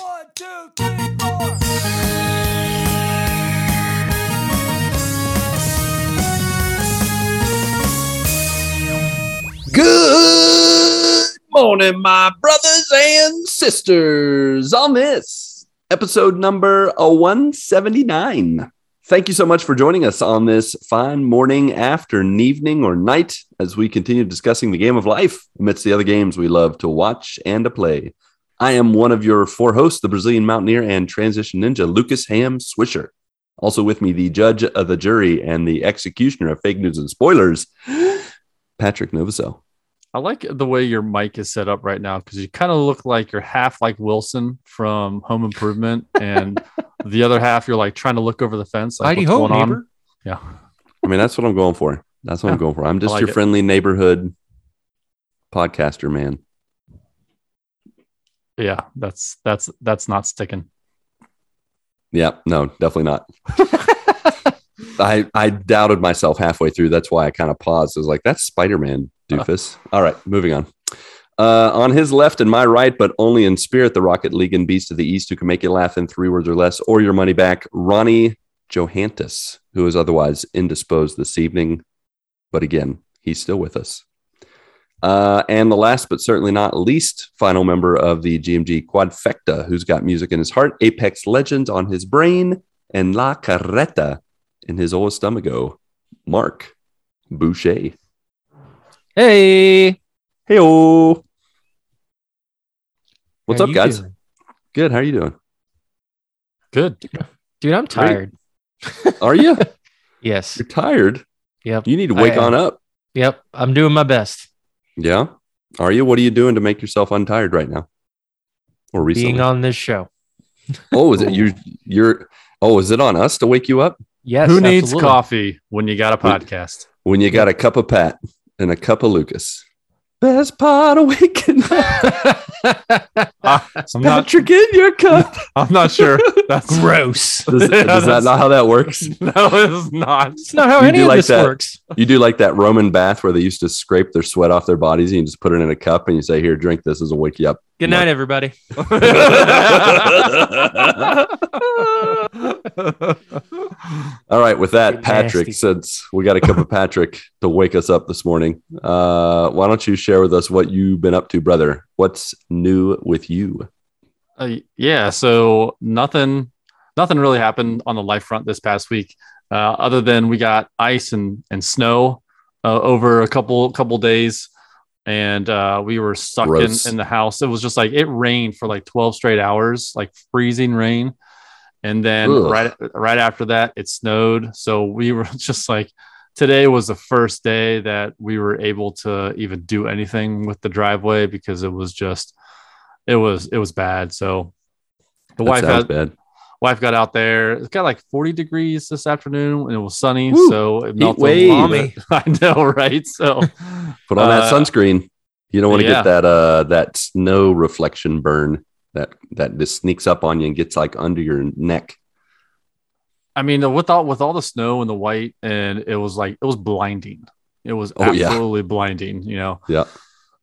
1, 2, 3, 4. Good morning, my brothers and sisters, on this episode number 179. Thank you so much for joining us on this fine morning, afternoon, evening, or night as we continue discussing the game of life amidst the other games we love to watch and to play. I am one of your four hosts, the Brazilian Mountaineer and Transition Ninja, Lucas Ham Swisher. Also with me, the judge of the jury and the executioner of fake news and spoilers, Patrick Novosel. I like the way your mic is set up right now because you kind of look like you're half like Wilson from Home Improvement and... the other half, you're like trying to look over the fence. Like, what's going on? Yeah. I mean, that's what I'm going for. That's what I'm going for. I'm just your friendly neighborhood podcaster, man. Yeah, that's not sticking. Yeah, no, definitely not. I doubted myself halfway through. That's why I kind of paused. I was like, that's Spider-Man, doofus. All right, moving on. On his left and my right, but only in spirit, the Rocket League and Beast of the East, who can make you laugh in 3 words or less, or your money back, Ronnie Johantges, who is otherwise indisposed this evening. But again, he's still with us. And the last, but certainly not least, final member of the GMG Quadfecta, who's got music in his heart, Apex Legends on his brain, and La Carreta in his old stomacho, Mark Boucher. Hey! Hey-o! What's up, guys? Doing? Good. How are you doing? Good. Dude, I'm tired. Are you? Yes. You're tired? Yep. You need to wake on up. Yep. I'm doing my best. Yeah? Are you? What are you doing to make yourself untired right now? Or recently? Being on this show. Oh, is it is it on us to wake you up? Yes. Who needs coffee when you got a podcast? When you got a cup of Pat and a cup of Lucas. Best part of waking up. Patrick, in your cup. I'm not sure. That's gross. Is that not how that works? No, it's not. It's not how any of this works. You do like that Roman bath where they used to scrape their sweat off their bodies and you just put it in a cup and you say, here, drink this. This will wake you up. Good night, everybody. All right, with that, Patrick, since we got a cup of Patrick to wake us up this morning, why don't you share with us what you've been up to, brother? What's new with you? So nothing really happened on the life front this past week, other than we got ice and snow over a couple days. And we were stuck in the house. It was just like it rained for like 12 straight hours, like freezing rain. And then right after that, it snowed. So we were just like, today was the first day that we were able to even do anything with the driveway because it was bad. So the wife got out there. It got like 40 degrees this afternoon, and it was sunny, so it melted. I know, right? So put on that sunscreen. You don't want to get that snow reflection burn that just sneaks up on you and gets like under your neck. I mean, with all the snow and the white, and it was blinding. It was absolutely blinding. You know.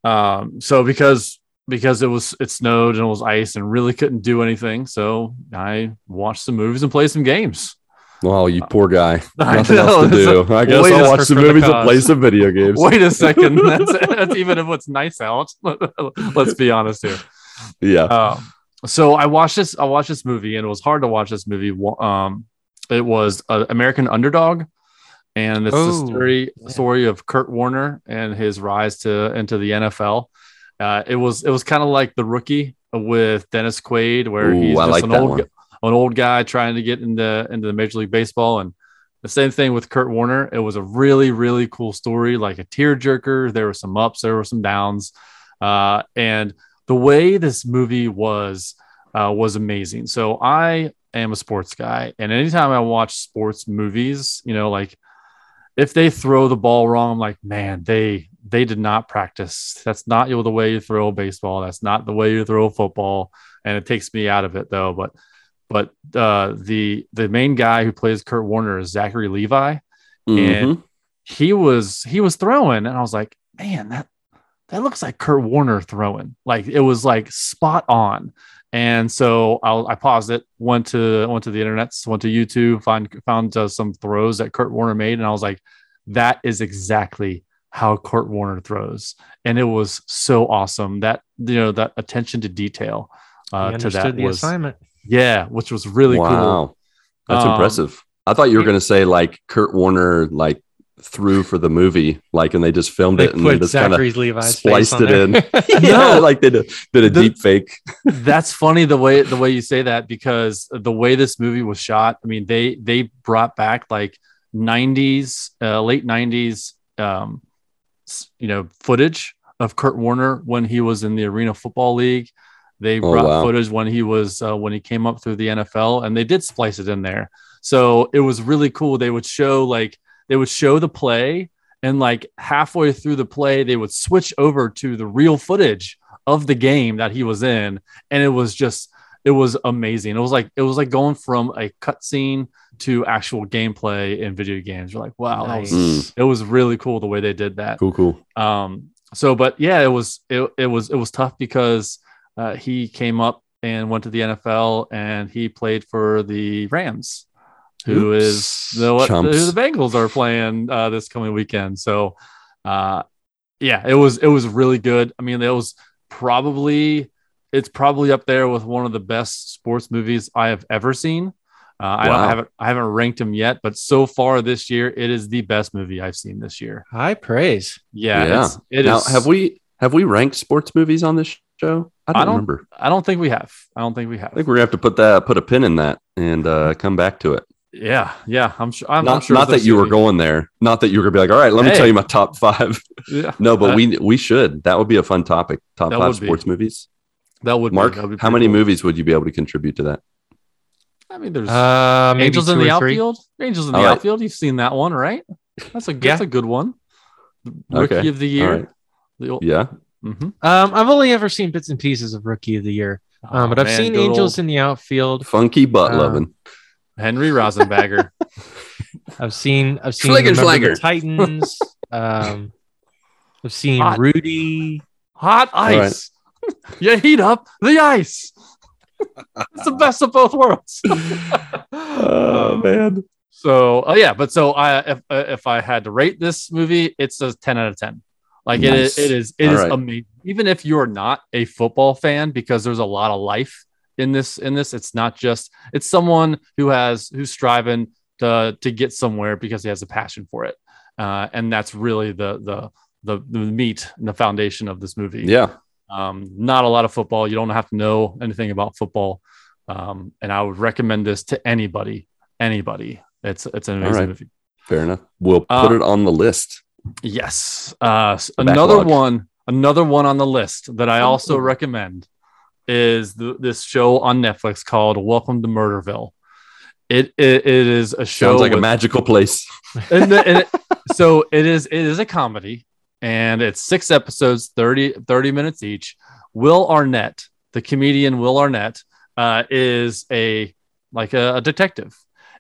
Yeah. So because it snowed and it was ice and really couldn't do anything. So I watched some movies and played some games. Well, you poor guy. Nothing else to do. I guess I'll watch some movies and play some video games. Wait a second. That's even if it's nice out. Let's be honest here. Yeah. So I watched this movie, and it was hard to watch this movie. It was American Underdog. And it's the story of Kurt Warner and his rise into the NFL. It was kind of like The Rookie with Dennis Quaid, where he's just an old guy trying to get into Major League Baseball, and the same thing with Kurt Warner. It was a really, really cool story, like a tearjerker. There were some ups, there were some downs, and the way this movie was amazing. So I am a sports guy, and anytime I watch sports movies, you know, like if they throw the ball wrong, I'm like, man, they did not practice. That's not the way you throw a baseball. That's not the way you throw a football. And it takes me out of it though. But the main guy who plays Kurt Warner is Zachary Levi. Mm-hmm. And he was throwing. And I was like, man, that looks like Kurt Warner throwing. Like it was like spot on. And so I paused it, went to the internet, went to YouTube, found some throws that Kurt Warner made. And I was like, that is exactly how Kurt Warner throws. And it was so awesome that, that attention to detail to that was assignment. Yeah. Which was really cool. That's impressive. I thought you were going to say like Kurt Warner, like through for the movie, like, and they just filmed it and they just kind of spliced it in. Yeah. No, like they did a deep fake. That's funny the way you say that, because the way this movie was shot, I mean, they brought back like late 90s, footage of Kurt Warner when he was in the Arena Football League. They brought footage when he was when he came up through the NFL, and they did splice it in there. So it was really cool. They would show the play, and like halfway through the play, they would switch over to the real footage of the game that he was in. And it was amazing. It was like going from a cutscene to actual gameplay in video games. You're like, wow, nice. It was really cool the way they did that. Cool. But yeah, it was tough because he came up and went to the NFL and he played for the Rams. Who the Bengals are playing this coming weekend. So, it was really good. I mean, it's probably up there with one of the best sports movies I have ever seen. I haven't ranked them yet, but so far this year, it is the best movie I've seen this year. High praise. Yeah. Now, have we ranked sports movies on this show? I don't remember. I don't think we have. I think we're gonna have to put a pin in that and come back to it. Yeah, I'm sure. Not that you were going there. Not that you were gonna be like, all right, let me tell you my top five. Yeah. No, but we should. That would be a fun topic. Top five sports movies. That would. Mark, how many movies would you be able to contribute to that? I mean, there's Angels in the Outfield. Angels in the Outfield. You've seen that one, right? That's a good one. Rookie of the Year. Right. Yeah. Mm-hmm. I've only ever seen bits and pieces of Rookie of the Year, but I've seen Angels in the Outfield. Funky butt loving. Henry Rosenbagger. I've seen the Titans. I've seen Hot. Rudy. Hot Ice. Right. You heat up the ice. It's the best of both worlds. Oh man. So if I had to rate this movie, it's a 10 out of 10. Like nice. It is amazing. Even if you're not a football fan, because there's a lot of life in this, it's someone who's striving to get somewhere because he has a passion for it, and that's really the meat and the foundation of this movie. Not a lot of football. You don't have to know anything about football, and I would recommend this to anybody. It's an amazing movie. Fair enough. We'll put it on the list. Yes. Another one on the list that I also recommend is this show on Netflix called Welcome to Murderville. It is a show. Sounds like a magical place. So it is a comedy, and it's 6 episodes, 30 minutes each. Will Arnett, the comedian Will Arnett, is a detective,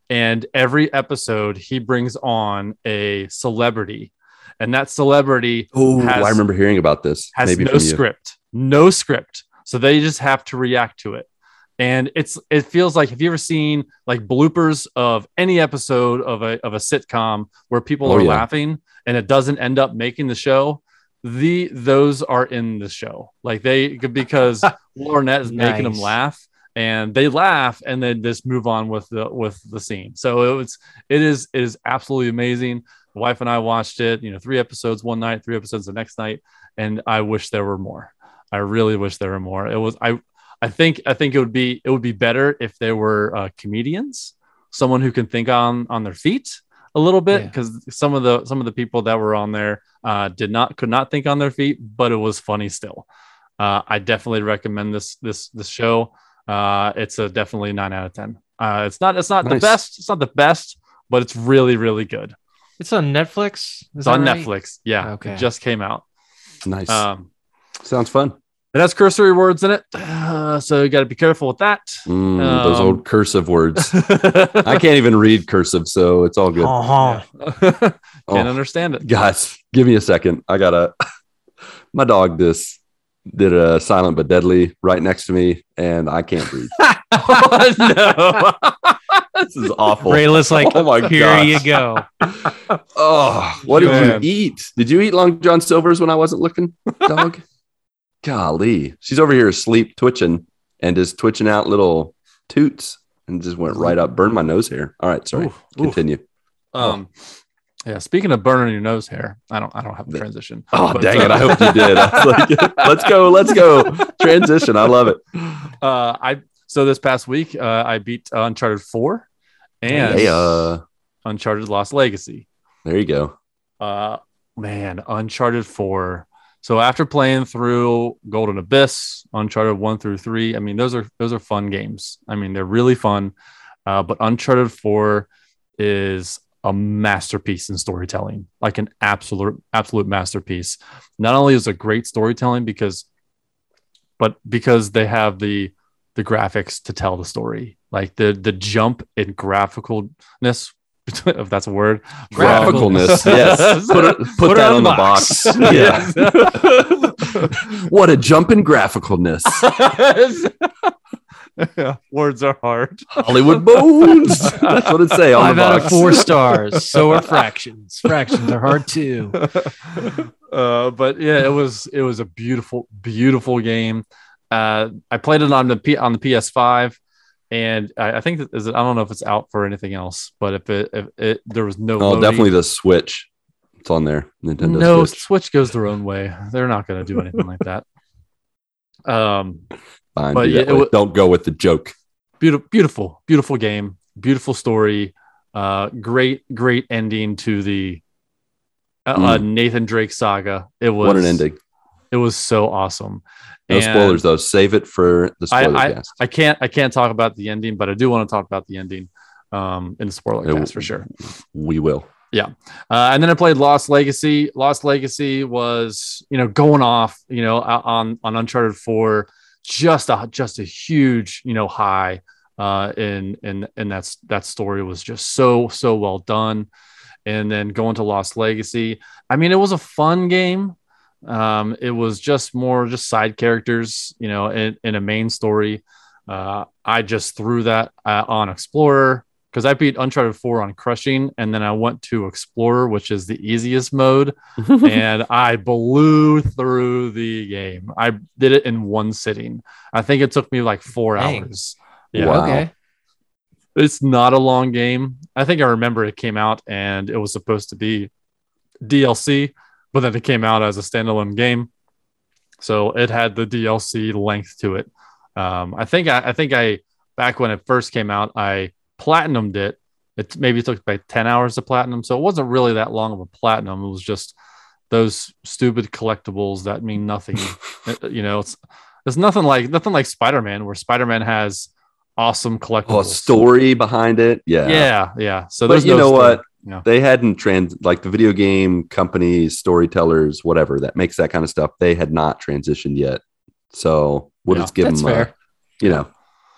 and every episode he brings on a celebrity, and that celebrity. Oh, I remember hearing about this. Has no script. No script. So they just have to react to it. And it feels like, have you ever seen like bloopers of any episode of a sitcom where people are laughing and it doesn't end up making the show? Those are in the show. Like because Lornette is making them laugh, and they laugh and then just move on with the scene. So it is absolutely amazing. My wife and I watched it, 3 episodes one night, 3 episodes the next night. And I wish there were more. I really wish there were more. It was I think it would be better if there were comedians, someone who can think on their feet a little bit, because some of the people that were on there could not think on their feet, but it was funny still. I definitely recommend this show. It's a definitely 9 out of 10. It's not nice. The best. It's not the best, but it's really really good. It's on Netflix. It's on right? Netflix. Yeah, okay. It just came out. Nice. Sounds fun. It has cursory words in it, so you got to be careful with that. Those old cursive words. I can't even read cursive, so it's all good. Uh-huh. Yeah. Can't understand it. Guys, give me a second. I gotta. My dog. This did a Silent But Deadly right next to me, and I can't breathe. Oh, no. This is awful. Ray looks like, oh my here gosh. You go. Oh, what man. Did you eat? Did you eat Long John Silver's when I wasn't looking, dog? Golly. She's over here asleep, twitching, and just twitching out little toots, and just went right up, burned my nose hair. All right, sorry. Oof, continue. Yeah, speaking of burning your nose hair, I don't have the transition. Oh, but, dang it. I hope you did. I was like, let's go. Transition. I love it. So this past week, I beat Uncharted 4 and Uncharted Lost Legacy. There you go. Man, Uncharted 4. So after playing through Golden Abyss, Uncharted 1 through 3, I mean, those are fun games. I mean, they're really fun. But Uncharted 4 is a masterpiece in storytelling, like an absolute masterpiece. Not only is it great storytelling because they have the graphics to tell the story, like the jump in graphicalness, if that's a word. Graphicalness, yes. Put that on the box. Yeah. What a jump in graphicalness. Yeah, words are hard. Hollywood bones. That's what it say. On 5 out of 4 stars. So are fractions. Fractions are hard too. But yeah, it was a beautiful, beautiful game. I played it on the PS5, and I think I don't know if it's out for anything else, but if it there was no. Oh, loading. Definitely the Switch. It's on there. Nintendo. No, Switch goes their own way. They're not going to do anything like that. Fine, but yeah, don't go with the joke. Beautiful game. Beautiful story. Great ending to the Nathan Drake saga. It was what an ending. It was so awesome. No spoilers though. Save it for the spoiler cast. I can't talk about the ending, but I do want to talk about the ending in the spoiler cast for sure. We will. Yeah. And then I played Lost Legacy. Lost Legacy was, going off, on Uncharted 4, just a huge, high and that story was just so well done. And then going to Lost Legacy. I mean, it was a fun game. It was just side characters, in a main story. I just threw that on Explorer because I beat Uncharted 4 on Crushing, and then I went to Explorer, which is the easiest mode, and I blew through the game. I did it in one sitting. I think it took me like 4 hours. Yeah. Wow. Okay. It's not a long game. I think I remember it came out and it was supposed to be DLC. But then it came out as a standalone game, so it had the DLC length to it. I think back when it first came out, I platinumed it. It maybe took like 10 hours to platinum, so it wasn't really that long of a platinum. It was just those stupid collectibles that mean nothing. It's nothing like Spider-Man, where Spider-Man has awesome collectibles, a story behind it. Yeah. So there's what. No. They hadn't the video game companies, storytellers, whatever that makes that kind of stuff. They had not transitioned yet, so we'll just give them. Fair. You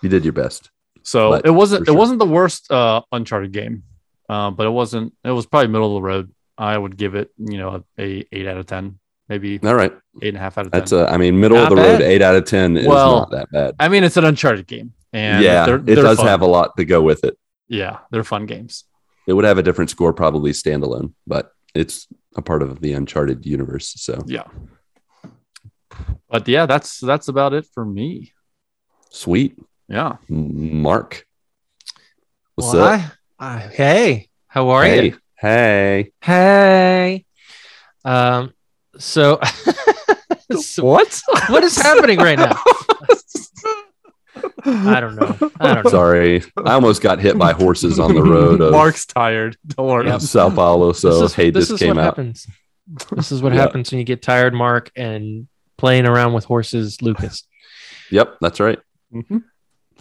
did your best. So it wasn't the worst Uncharted game, but it wasn't. It was probably middle of the road. I would give it, a 8 out of 10, maybe. All right, 8.5 out of 10. That's middle not of the bad. Road. 8 out of 10 is not that bad. I mean, it's an Uncharted game, and it does fun. Have a lot to go with it. Yeah, they're fun games. It would have a different score, probably standalone, but it's a part of the Uncharted universe. So yeah, but yeah, that's about it for me. Sweet, yeah. Mark, what's up? Hey, how are you? Hey. So what? What is happening right now? I don't know. Sorry. I almost got hit by horses on the road. Mark's tired. Don't worry. Sao Paulo. So Hades came out. This is what happens when you get tired, Mark, and playing around with horses, Lucas. Yep, that's right. Mm-hmm.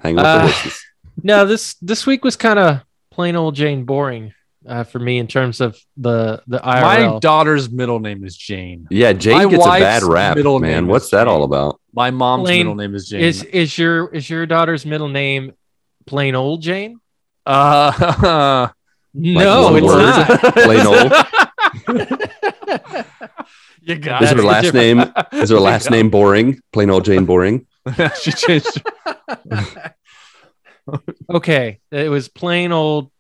Hang with the horses. No, this week was kind of plain old Jane boring for me in terms of the IRL. My daughter's middle name is Jane. Yeah, Jane gets a bad rap, man. What's that all about? My mom's middle name is Jane. Is your daughter's middle name plain old Jane? No, it's not. Plain old. You got is her last name? Is her last name boring? Plain old Jane Boring. She changed. Okay, it was plain old.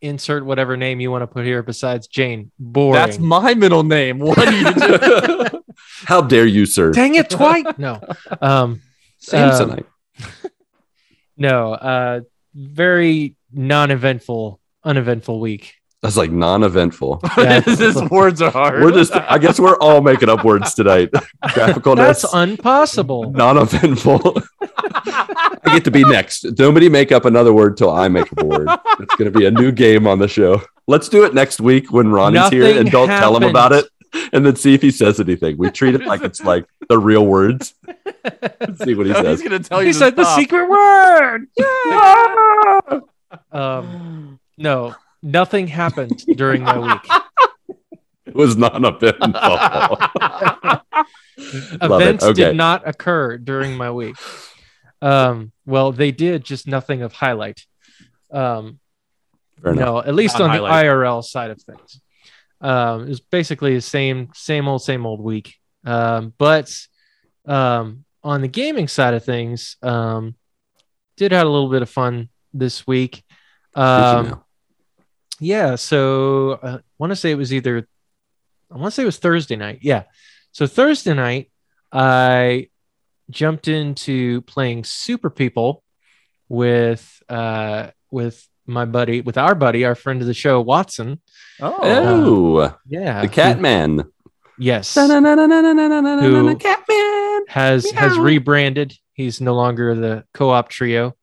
Insert whatever name you want to put here besides Jane Boring. That's my middle name. What do you do? How dare you, sir? Dang it, Dwight. No. Samsonite. No. Very non-eventful, uneventful week. That's like non-eventful. These words are hard. I guess we're all making up words tonight. Graphicalness. That's impossible. Non-eventful. I get to be next. Nobody make up another word till I make up a word. It's going to be a new game on the show. Let's do it next week when Ronnie's here and don't tell him about it, and then see if he says anything. We treat it like it's like the real words. Let's see what he says. He's going to tell you. He said the secret word. Yeah! No, nothing happened during that week. It was non-eventful. Events did not occur during my week. Well, they did, just nothing of highlight. No, at least on the IRL side of things. It was basically the same old week. But on the gaming side of things, did have a little bit of fun this week. So I want to say it was Thursday night. Yeah. So Thursday night, I jumped into playing Super People with our buddy, our friend of the show, Watson. The Catman. Yes, who Catman has rebranded. He's no longer the co-op trio.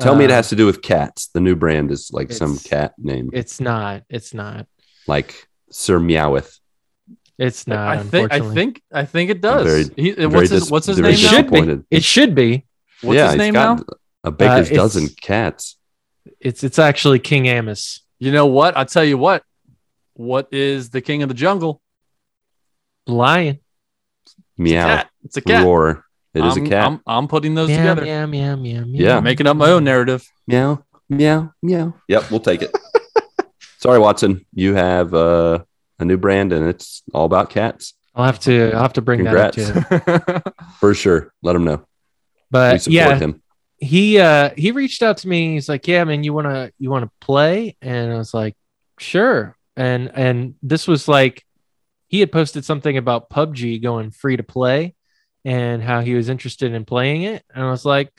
Tell me it has to do with cats. The new brand is like some cat name. It's not like Sir Meowth. It's not. I think it does. What's his name? It should be. What's his name now? A baker's dozen cats. It's actually King Amos. You know what? I'll tell you what. What is the king of the jungle? Lion. Meow. It's a cat. Roar. It is a cat. I'm putting those together. Meow, meow, meow, meow. Yeah, making up my own narrative. Meow, meow, meow. Yep, we'll take it. Sorry, Watson. You have a new brand, and it's all about cats. I'll have to bring that up to him. For sure. Let him know. But we support him. He reached out to me. He's like, yeah, man, you wanna play? And I was like, sure. And this was like, he had posted something about PUBG going free to play and how he was interested in playing it. And I was like,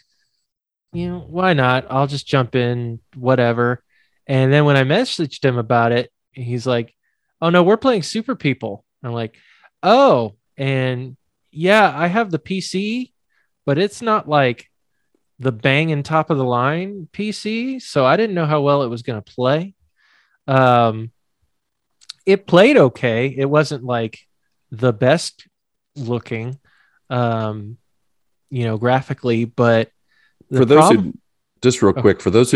why not? I'll just jump in, whatever. And then when I messaged him about it, he's like, oh no, we're playing Super People. I'm like, oh, and yeah, I have the PC, but it's not like the banging top of the line PC. So I didn't know how well it was going to play. It played okay. It wasn't like the best looking, graphically, but for those who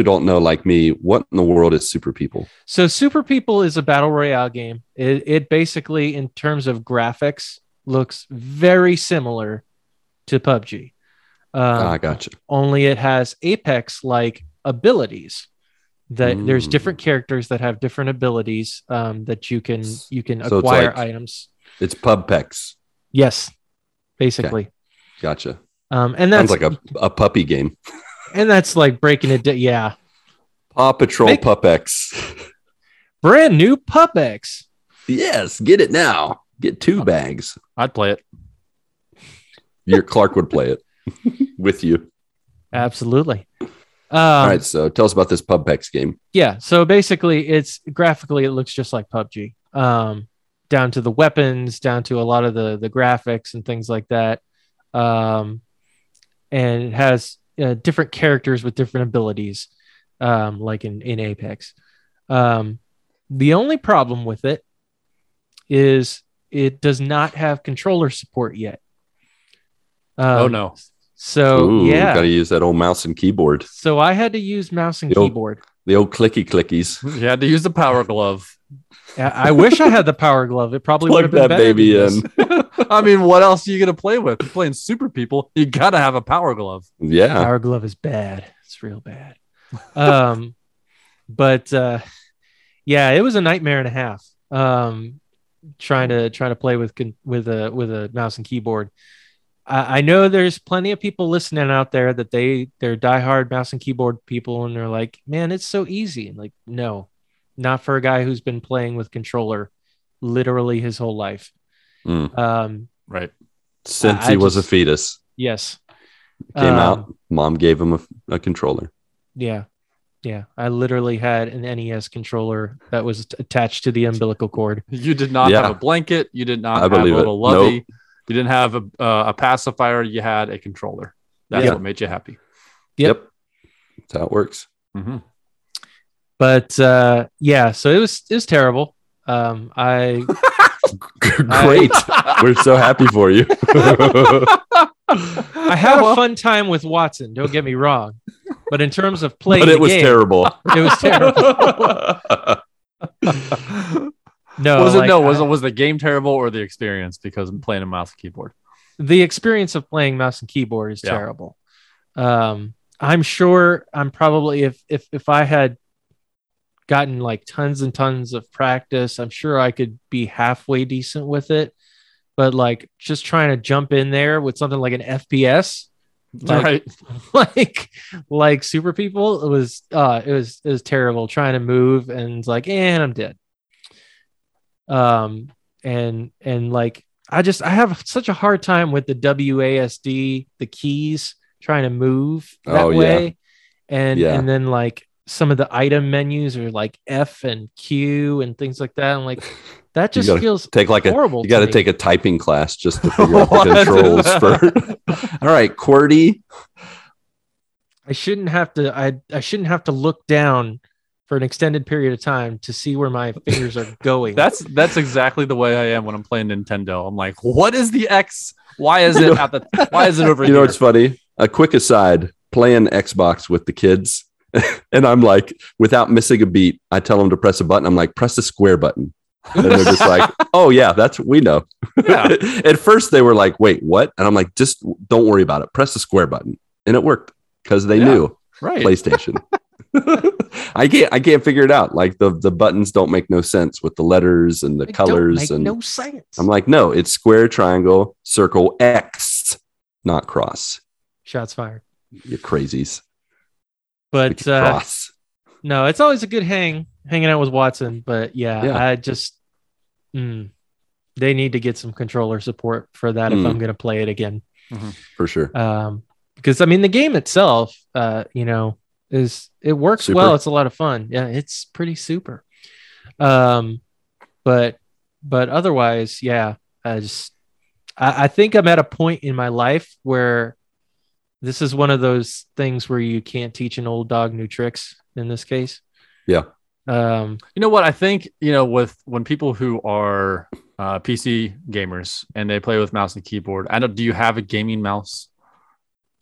don't know, like me, what in the world is Super People? So Super People is a battle royale game. It basically, in terms of graphics, looks very similar to PUBG. I gotcha. Only it has Apex-like abilities. That there's different characters that have different abilities that you can acquire items. It's PubPex. Yes, basically. Okay. Gotcha. And that's sounds like a puppy game. And that's like breaking it down. Yeah. Paw Patrol PupX. Brand new PupX. Yes. Get it now. Get 2 bags. I'd play it. Your Clark would play it with you. Absolutely. All right. So tell us about this PupX game. Yeah. So basically, it's graphically, it looks just like PUBG, down to the weapons, down to a lot of the graphics and things like that. And it has different characters with different abilities, like in Apex. The only problem with it is it does not have controller support yet. Oh no! So gotta use that old mouse and keyboard. So I had to use mouse and keyboard. The old clicky clickies. You had to use the power glove. I wish I had the power glove. It probably would have been better. Plug that baby in. I mean, what else are you going to play with? You're playing Super People. You got to have a power glove. Yeah. Power glove is bad. It's real bad. But yeah, it was a nightmare and a half. trying to play with a mouse and keyboard. I know there's plenty of people listening out there that they're diehard mouse and keyboard people, and they're like, man, it's so easy. And like, no, not for a guy who's been playing with controller literally his whole life. Right. Since he was a fetus. Yes. Came out, mom gave him a controller. Yeah. Yeah, I literally had an NES controller that was attached to the umbilical cord. You did not have a blanket. You did not have a little lovey. Nope. You didn't have a pacifier. You had a controller. That's what made you happy. Yep. That's how it works. Mm-hmm. But so it was terrible. Great. We're so happy for you. I had a fun time with Watson. Don't get me wrong. But in terms of playing, terrible. It was terrible. No, was the game terrible or the experience? Because I'm playing a mouse and keyboard. The experience of playing mouse and keyboard is terrible. I'm sure I'm probably if I had gotten like tons and tons of practice, I'm sure I could be halfway decent with it. But like just trying to jump in there with something like an FPS. Like Super People, it was terrible trying to move and I'm dead. I have such a hard time with the WASD, the keys trying to move that way. And then like some of the item menus are like F and Q and things like that. I'm like, that just feels horrible. You got to take a typing class just to figure out the controls for. All right, QWERTY. I shouldn't have to look down for an extended period of time to see where my fingers are going. That's exactly the way I am when I'm playing Nintendo. I'm like, what is the X? Why is it why is it over here? You know what's funny? A quick aside, playing Xbox with the kids. And I'm like, without missing a beat, I tell them to press a button. I'm like, press the square button. And they're just like, oh, yeah, that's what we know. Yeah. At first, they were like, wait, what? And I'm like, just don't worry about it. Press the square button. And it worked because they knew PlayStation. I can't figure it out. Like the buttons don't make no sense with the letters and the colors. And no sense. I'm like, no, it's square, triangle, circle, X, not cross. Shots fired. You crazies. But no, it's always a good hanging out with Watson. But I just they need to get some controller support for that if I'm going to play it again, for sure. Because I mean, the game itself, it works super well. It's a lot of fun. Yeah, it's pretty super. But otherwise, I think I'm at a point in my life where. This is one of those things where you can't teach an old dog new tricks in this case. Yeah. You know what? I think, when people who are PC gamers and they play with mouse and keyboard, do you have a gaming mouse?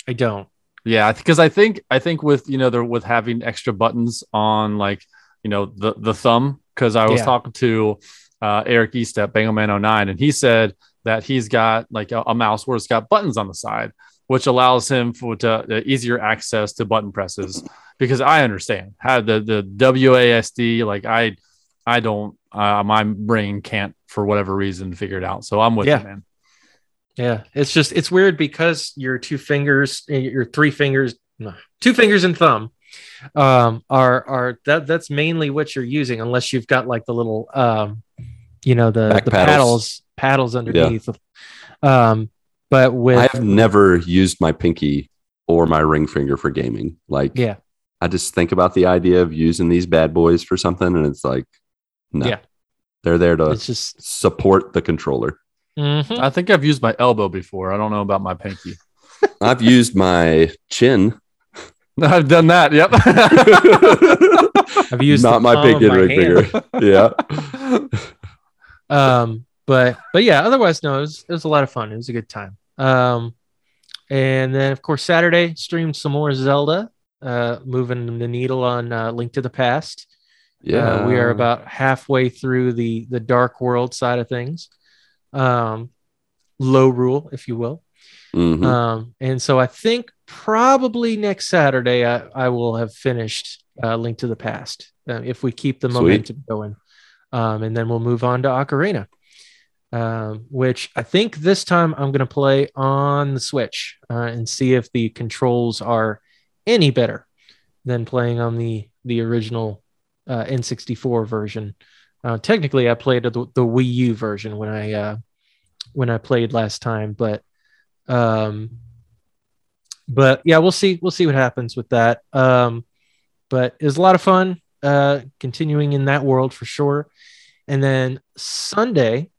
I don't. Yeah. Because I think with, with having extra buttons on the thumb, because I was talking to Eric Eastep, Bangoman09, and he said that he's got like a mouse where it's got buttons on the side, which allows him to easier access to button presses, because I understand how the WASD, I don't, my brain can't for whatever reason figure it out. So I'm with you, man. Yeah. It's weird because two fingers and thumb are that's mainly what you're using, unless you've got like the little, the paddles underneath. Yeah. But I have never used my pinky or my ring finger for gaming. I just think about the idea of using these bad boys for something, and it's like, no, they're there to just support the controller. Mm-hmm. I think I've used my elbow before. I don't know about my pinky. I've used my chin. I've done that. Yep. I've used not my pinky and ring finger. Yeah. But otherwise, no, it was a lot of fun. It was a good time. And then, of course, Saturday streamed some more Zelda, moving the needle on Link to the Past. Yeah, we are about halfway through the Dark World side of things. Low rule, if you will. Mm-hmm. And so I think probably next Saturday I will have finished Link to the Past if we keep the momentum going. And then we'll move on to Ocarina. which I think this time I'm going to play on the Switch and see if the controls are any better than playing on the original N64 version. Technically, I played the Wii U version when I played last time, but yeah, we'll see what happens with that. But it was a lot of fun continuing in that world for sure. And then Sunday,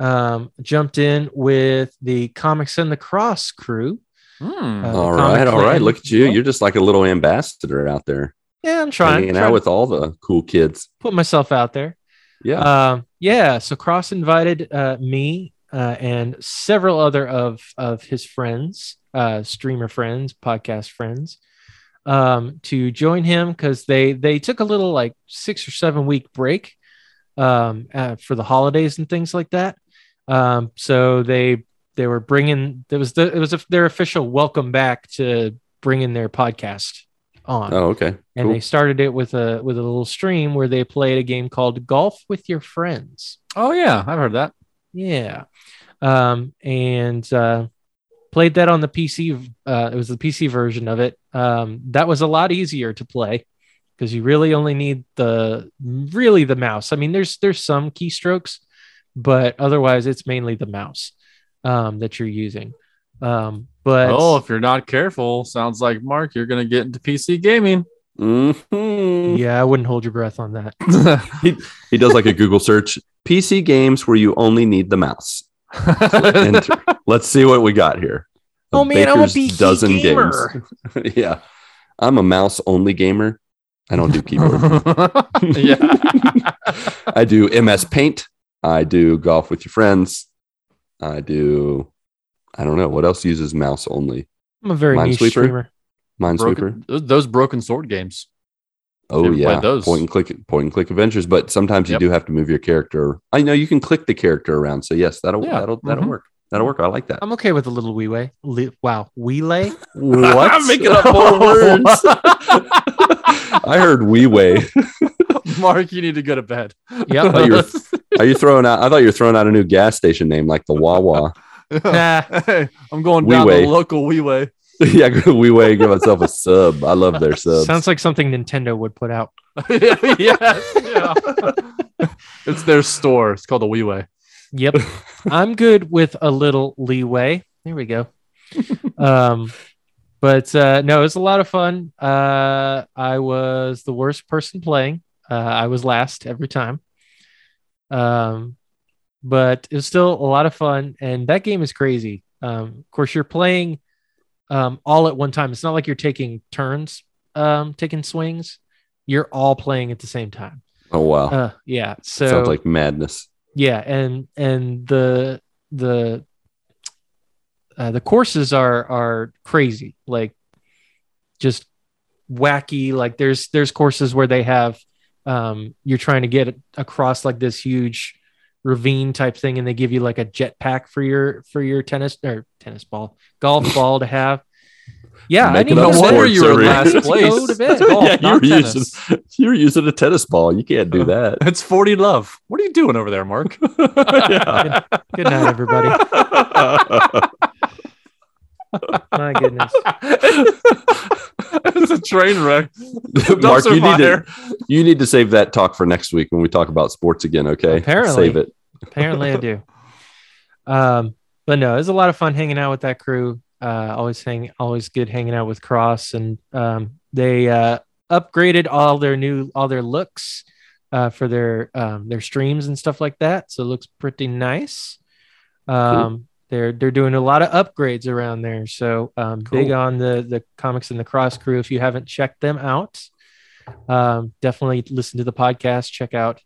jumped in with the Comics and the Cross crew. All right. Look at you. You're just like a little ambassador out there. Yeah, I'm trying. Hanging out with all the cool kids. Put myself out there. Yeah. Yeah. So Cross invited me and several other of his friends, streamer friends, podcast friends, to join him because they took a little like 6 or 7 week break for the holidays and things like that. So they were bringing, it was their official welcome back to bringing their podcast on. Oh, okay. And cool. They started it with a little stream where they played a game called Golf with Your Friends. Oh yeah. I've heard that. Yeah. And played that on the PC. It was the PC version of it. That was a lot easier to play because you really only need the mouse. I mean, there's some keystrokes, but otherwise it's mainly the mouse that you're using. But if you're not careful, sounds like Mark, you're gonna get into PC gaming. Mm-hmm. Yeah, I wouldn't hold your breath on that. he does like a Google search, PC games where you only need the mouse. Let's see what we got here. Oh man, I'm a PC gamer. Yeah, I'm a mouse only gamer. I don't do keyboard. Yeah, I do MS Paint. I do Golf with Your Friends. I don't know. What else uses mouse only? I'm a very niche streamer. Minesweeper. Those broken sword games. Oh, yeah. Point and click adventures. But sometimes you do have to move your character. I know you can click the character around. So, yes, that'll work. That'll work. I like that. I'm okay with a little Wii-way. Wow. Wii-lay? What? I'm making up more words. I heard Wii-way. Mark, you need to go to bed. Yep. I thought you were throwing out a new gas station name like the Wawa. Nah. Hey, I'm going down the local Wee-way. Yeah, Wee-way, give myself a sub. I love their subs. Sounds like something Nintendo would put out. Yes, it's their store. It's called the Wee-way. Yep. I'm good with a little leeway. There we go. But no, it was a lot of fun. I was the worst person playing. I was last every time. But it was still a lot of fun, and that game is crazy. Of course, you're playing all at one time. It's not like you're taking turns, taking swings. You're all playing at the same time. Oh wow! Yeah, so sounds like madness. Yeah, and the courses are crazy, like just wacky. Like there's courses where they have you're trying to get across like this huge ravine type thing, and they give you like a jetpack for your golf ball to have. Yeah, I didn't know where you were last place. Go to bed. Golf, yeah, you're using a tennis ball. You can't do that. It's 40 love. What are you doing over there, Mark? Good night, everybody. My goodness. It's a train wreck. Mark, you need to save that talk for next week when we talk about sports again, okay? Apparently. Save it. Apparently I do. But no, it was a lot of fun hanging out with that crew. Always good hanging out with Cross, and they upgraded all their looks for their streams and stuff like that. So it looks pretty nice. Cool. They're doing a lot of upgrades around there. So cool. Big on the Comics and the Cross crew. If you haven't checked them out, definitely listen to the podcast. Check out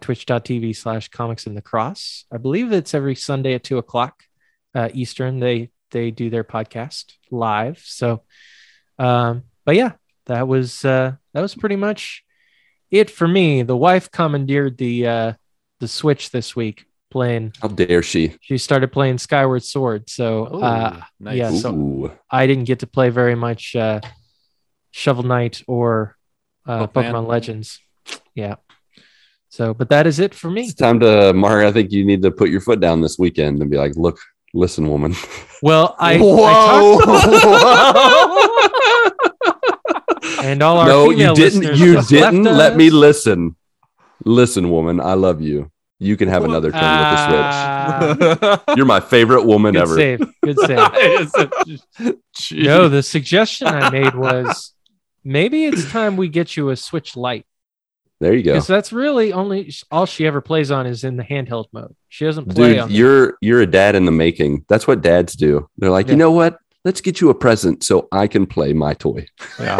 twitch.tv/comicsandthecross. I believe it's every Sunday at 2:00 Eastern. They do their podcast live. So, but yeah, that was pretty much it for me. The wife commandeered the Switch this week. Playing, how dare she? She started playing Skyward Sword, so nice. Yeah. So ooh. I didn't get to play very much Shovel Knight or Pokemon Legends. Yeah, So, but that is it for me. It's time to, Mark, I think you need to put your foot down this weekend and be like, look, listen, woman. Well, I talked and all our female listeners. You didn't let me listen. Listen, woman, I love you. You can have another turn with the Switch. You're my favorite woman ever. Good save. No, the suggestion I made was maybe it's time we get you a Switch Lite. There you go. Because that's really only all she ever plays on is in the handheld mode. She doesn't play on. Dude, you're a dad in the making. That's what dads do. They're like, you know what? Let's get you a present so I can play my toy. Yeah.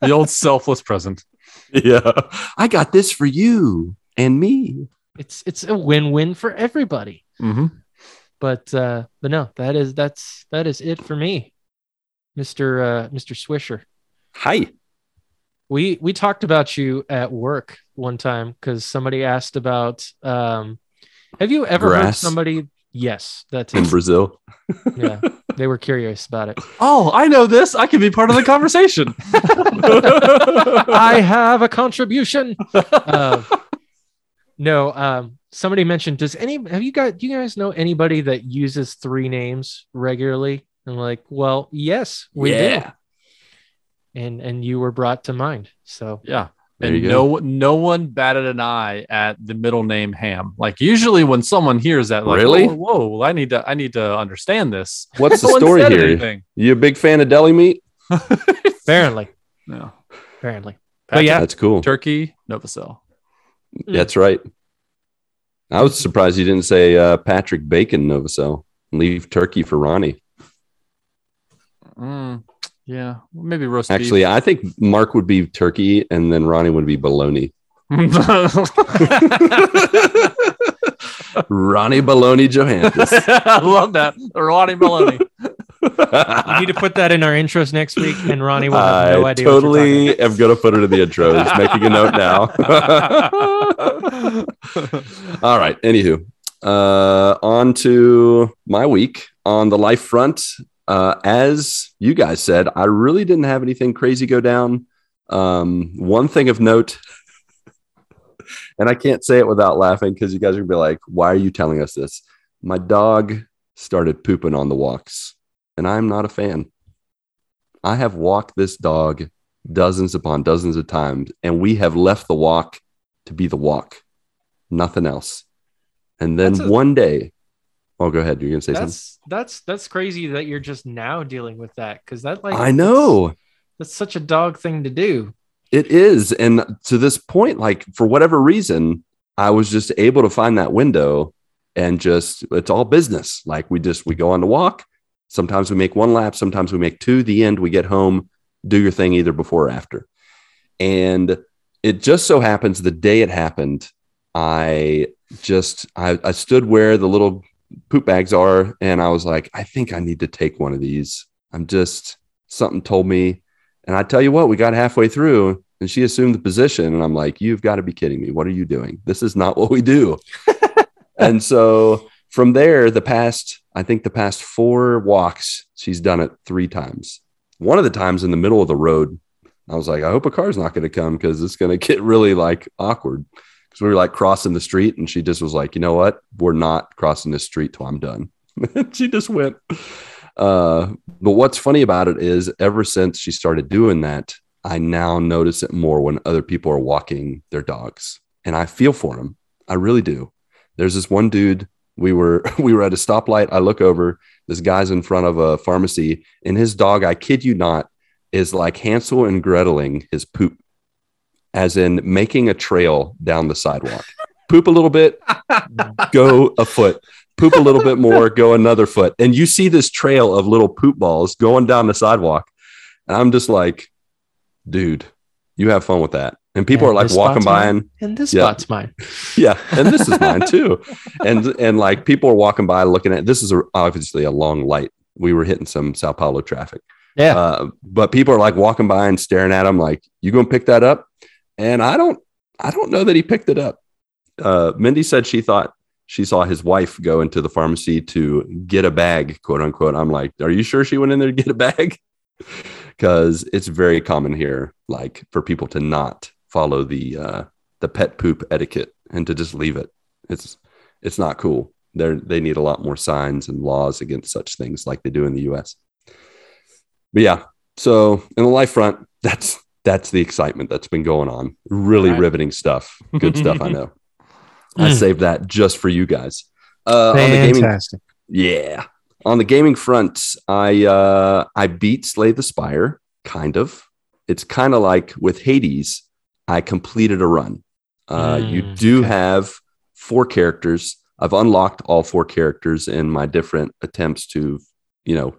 The old selfless present. Yeah. I got this for you and me. It's a win-win for everybody. Mm-hmm. But no, that is it for me, Mr. Swisher. Hi. We talked about you at work one time because somebody asked about have you ever heard somebody? Yes, that's in Brazil. Yeah, they were curious about it. Oh, I know this. I can be part of the conversation. I have a contribution. Somebody mentioned. Do you guys know anybody that uses three names regularly? I'm like, well, yes, we do. And you were brought to mind. So yeah. And no one batted an eye at the middle name Ham. Like usually when someone hears that, like, really? Whoa, I need to understand this. What's the story here? Anything. You a big fan of deli meat? Apparently. No. Apparently. But yeah, that's cool. Turkey, Novosel. That's right. I was surprised you didn't say Patrick Bacon Novosel. Leave turkey for Ronnie. Yeah, maybe roast beef. Actually, I think Mark would be turkey, and then Ronnie would be bologna. Ronnie Bologna Johantges. I love that. Ronnie Bologna. You need to put that in our intros next week, and Ronnie will have no idea. I totally am going to put it in the intro. Just making a note now. All right. Anywho, on to my week on the life front. As you guys said, I really didn't have anything crazy go down. One thing of note, and I can't say it without laughing because you guys are going to be like, why are you telling us this? My dog started pooping on the walks, and I'm not a fan. I have walked this dog dozens upon dozens of times, and we have left the walk to be the walk, nothing else. And then one day... Oh, go ahead. You're going to say something. That's crazy that you're just now dealing with that. Cause that I know that's such a dog thing to do. It is. And to this point, like for whatever reason, I was just able to find that window and just, it's all business. Like we go on the walk. Sometimes we make one lap. Sometimes we make two. The end, we get home, do your thing either before or after. And it just so happens the day it happened, I stood where the little poop bags are, and I was like, I think I need to take one of these. Something told me. And I tell you what, we got halfway through and she assumed the position, and I'm like, you've got to be kidding me. What are you doing? This is not what we do. And so from there, the past four walks, she's done it three times. One of the times in the middle of the road, I was like, I hope a car's not going to come because it's going to get really like awkward. So we were like crossing the street, and she just was like, you know what? We're not crossing this street till I'm done. She just went. But what's funny about it is ever since she started doing that, I now notice it more when other people are walking their dogs, and I feel for them. I really do. There's this one dude, we were at a stoplight. I look over, this guy's in front of a pharmacy, and his dog, I kid you not, is like Hansel and Greteling his poop. As in making a trail down the sidewalk. Poop a little bit, go a foot. Poop a little bit more, go another foot. And you see this trail of little poop balls going down the sidewalk. And I'm just like, dude, you have fun with that. And people are like walking by and this spot's mine. Yeah. And this is mine too. And like people are walking by looking at, this is obviously a long light. We were hitting some Sao Paulo traffic. Yeah. But people are like walking by and staring at them like, you going to pick that up? And I don't know that he picked it up. Mindy said she thought she saw his wife go into the pharmacy to get a bag, quote unquote. I'm like, are you sure she went in there to get a bag? Because it's very common here, like for people to not follow the the pet poop etiquette and to just leave it. It's not cool. They need a lot more signs and laws against such things like they do in the U.S. But yeah, so in the life front, that's the excitement that's been going on. Really riveting stuff. Good stuff, I know. I saved that just for you guys. Fantastic. On the gaming, yeah. On the gaming front, I beat Slay the Spire, kind of. It's kind of like with Hades, I completed a run. You do have 4 characters. I've unlocked all 4 characters in my different attempts to, do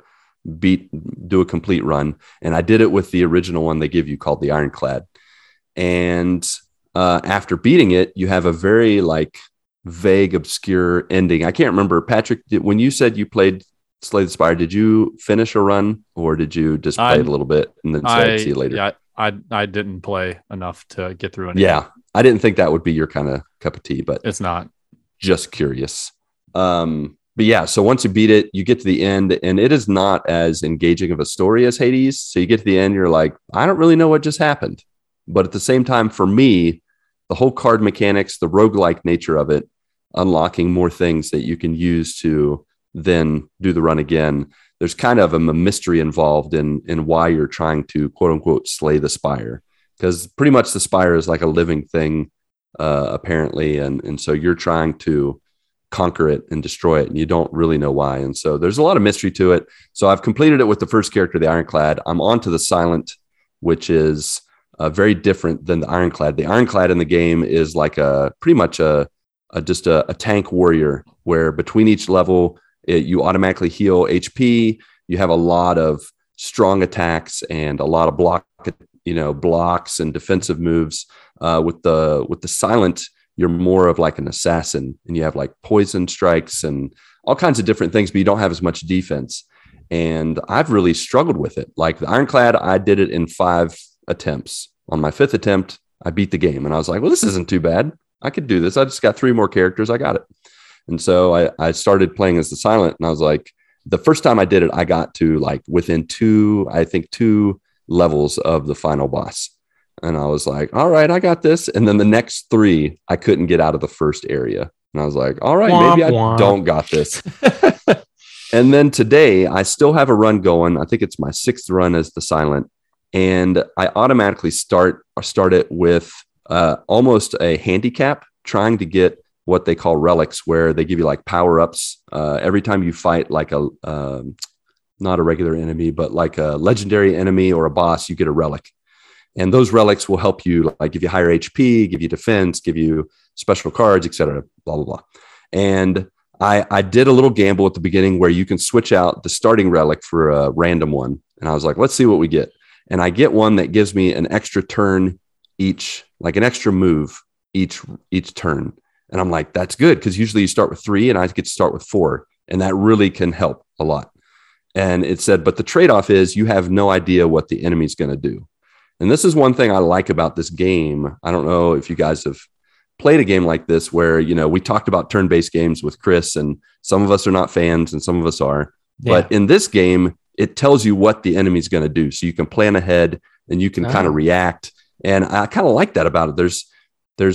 a complete run. And I did it with the original one they give you called the Ironclad. And after beating it, you have a very vague, obscure ending. I can't remember. Patrick, when you said you played Slay the Spire, did you finish a run or did you just play it a little bit and then say, see you later? Yeah, I didn't play enough to get through anything. Yeah, I didn't think that would be your kind of cup of tea, but it's not. Just curious. But yeah, so once you beat it, you get to the end and it is not as engaging of a story as Hades. So you get to the end, you're like, I don't really know what just happened. But at the same time, for me, the whole card mechanics, the roguelike nature of it, unlocking more things that you can use to then do the run again. There's kind of a mystery involved in why you're trying to, quote unquote, slay the spire. Because pretty much the spire is like a living thing, apparently. And so you're trying to conquer it and destroy it, and you don't really know why. And so there's a lot of mystery to it. So I've completed it with the first character, the Ironclad. I'm on to the Silent, which is very different than the Ironclad. The Ironclad in the game is like a tank warrior, where between each level, you automatically heal HP. You have a lot of strong attacks and a lot of blocks and defensive moves. With the Silent, you're more of like an assassin, and you have like poison strikes and all kinds of different things, but you don't have as much defense. And I've really struggled with it. Like the Ironclad, I did it in 5 attempts. On my 5th attempt, I beat the game, and I was like, well, this isn't too bad. I could do this. I just got 3 more characters. I got it. And so I started playing as the Silent, and I was like, the first time I did it, I got to within 2 levels of the final boss. And I was like, all right, I got this. And then the next 3, I couldn't get out of the first area. And I was like, all right, maybe I don't got this. And then today, I still have a run going. I think it's my 6th run as the Silent. And I automatically start it with almost a handicap, trying to get what they call relics, where they give you power-ups every time you fight not a regular enemy, but a legendary enemy or a boss, you get a relic. And those relics will help you, give you higher HP, give you defense, give you special cards, et cetera, blah, blah, blah. And I did a little gamble at the beginning where you can switch out the starting relic for a random one. And I was like, let's see what we get. And I get one that gives me an extra turn each, an extra move each turn. And I'm like, that's good, because usually you start with 3 and I get to start with 4. And that really can help a lot. And it said, but the trade-off is you have no idea what the enemy's going to do. And this is one thing I like about this game. I don't know if you guys have played a game like this where, we talked about turn-based games with Chris, and some of us are not fans and some of us are. Yeah. But in this game, it tells you what the enemy's going to do. So you can plan ahead and you can kind of react. And I kind of like that about it. There's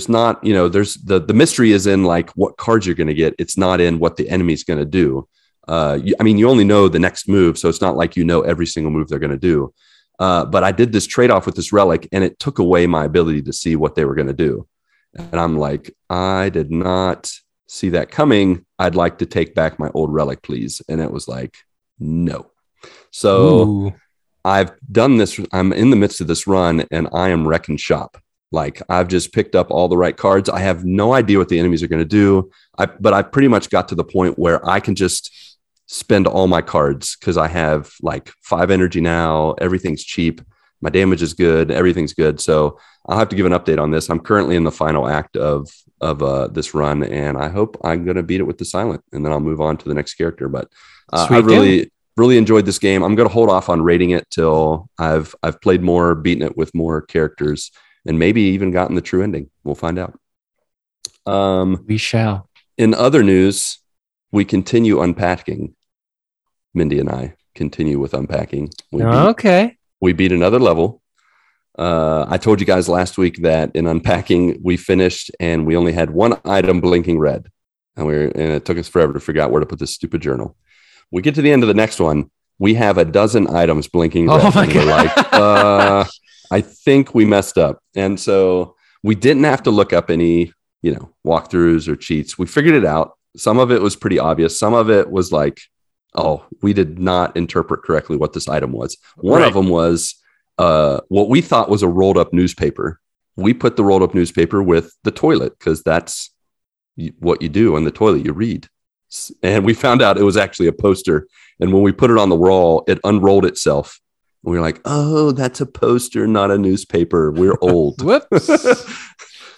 not, there's the mystery is in what cards you're going to get. It's not in what the enemy's going to do. You only know the next move. So it's not like, every single move they're going to do. But I did this trade-off with this relic, and it took away my ability to see what they were going to do. And I'm like, I did not see that coming. I'd like to take back my old relic, please. And it was like, no. So I've done this. I'm in the midst of this run, and I am wrecking shop. I've just picked up all the right cards. I have no idea what the enemies are going to do. But I pretty much got to the point where I can just spend all my cards, because I have 5 energy now. Everything's cheap. My damage is good. Everything's good. So I'll have to give an update on this. I'm currently in the final act of this run, and I hope I'm going to beat it with the Silent, and then I'll move on to the next character. But I really enjoyed this game. I'm going to hold off on rating it till I've played more, beaten it with more characters, and maybe even gotten the true ending. We'll find out. We shall. In other news, we continue unpacking. Mindy and I continue with unpacking. We beat another level. I told you guys last week that in Unpacking, we finished and we only had one item blinking red. And it took us forever to figure out where to put this stupid journal. We get to the end of the next one. We have a dozen items blinking red. Oh my God. We're like, I think we messed up. And so we didn't have to look up any, walkthroughs or cheats. We figured it out. Some of it was pretty obvious. Some of it was like, oh, we did not interpret correctly what this item was. One of them was what we thought was a rolled up newspaper. We put the rolled up newspaper with the toilet because that's what you do on the toilet. You read. And we found out it was actually a poster. And when we put it on the wall, it unrolled itself. And we were like, oh, that's a poster, not a newspaper. We're old. Whoops.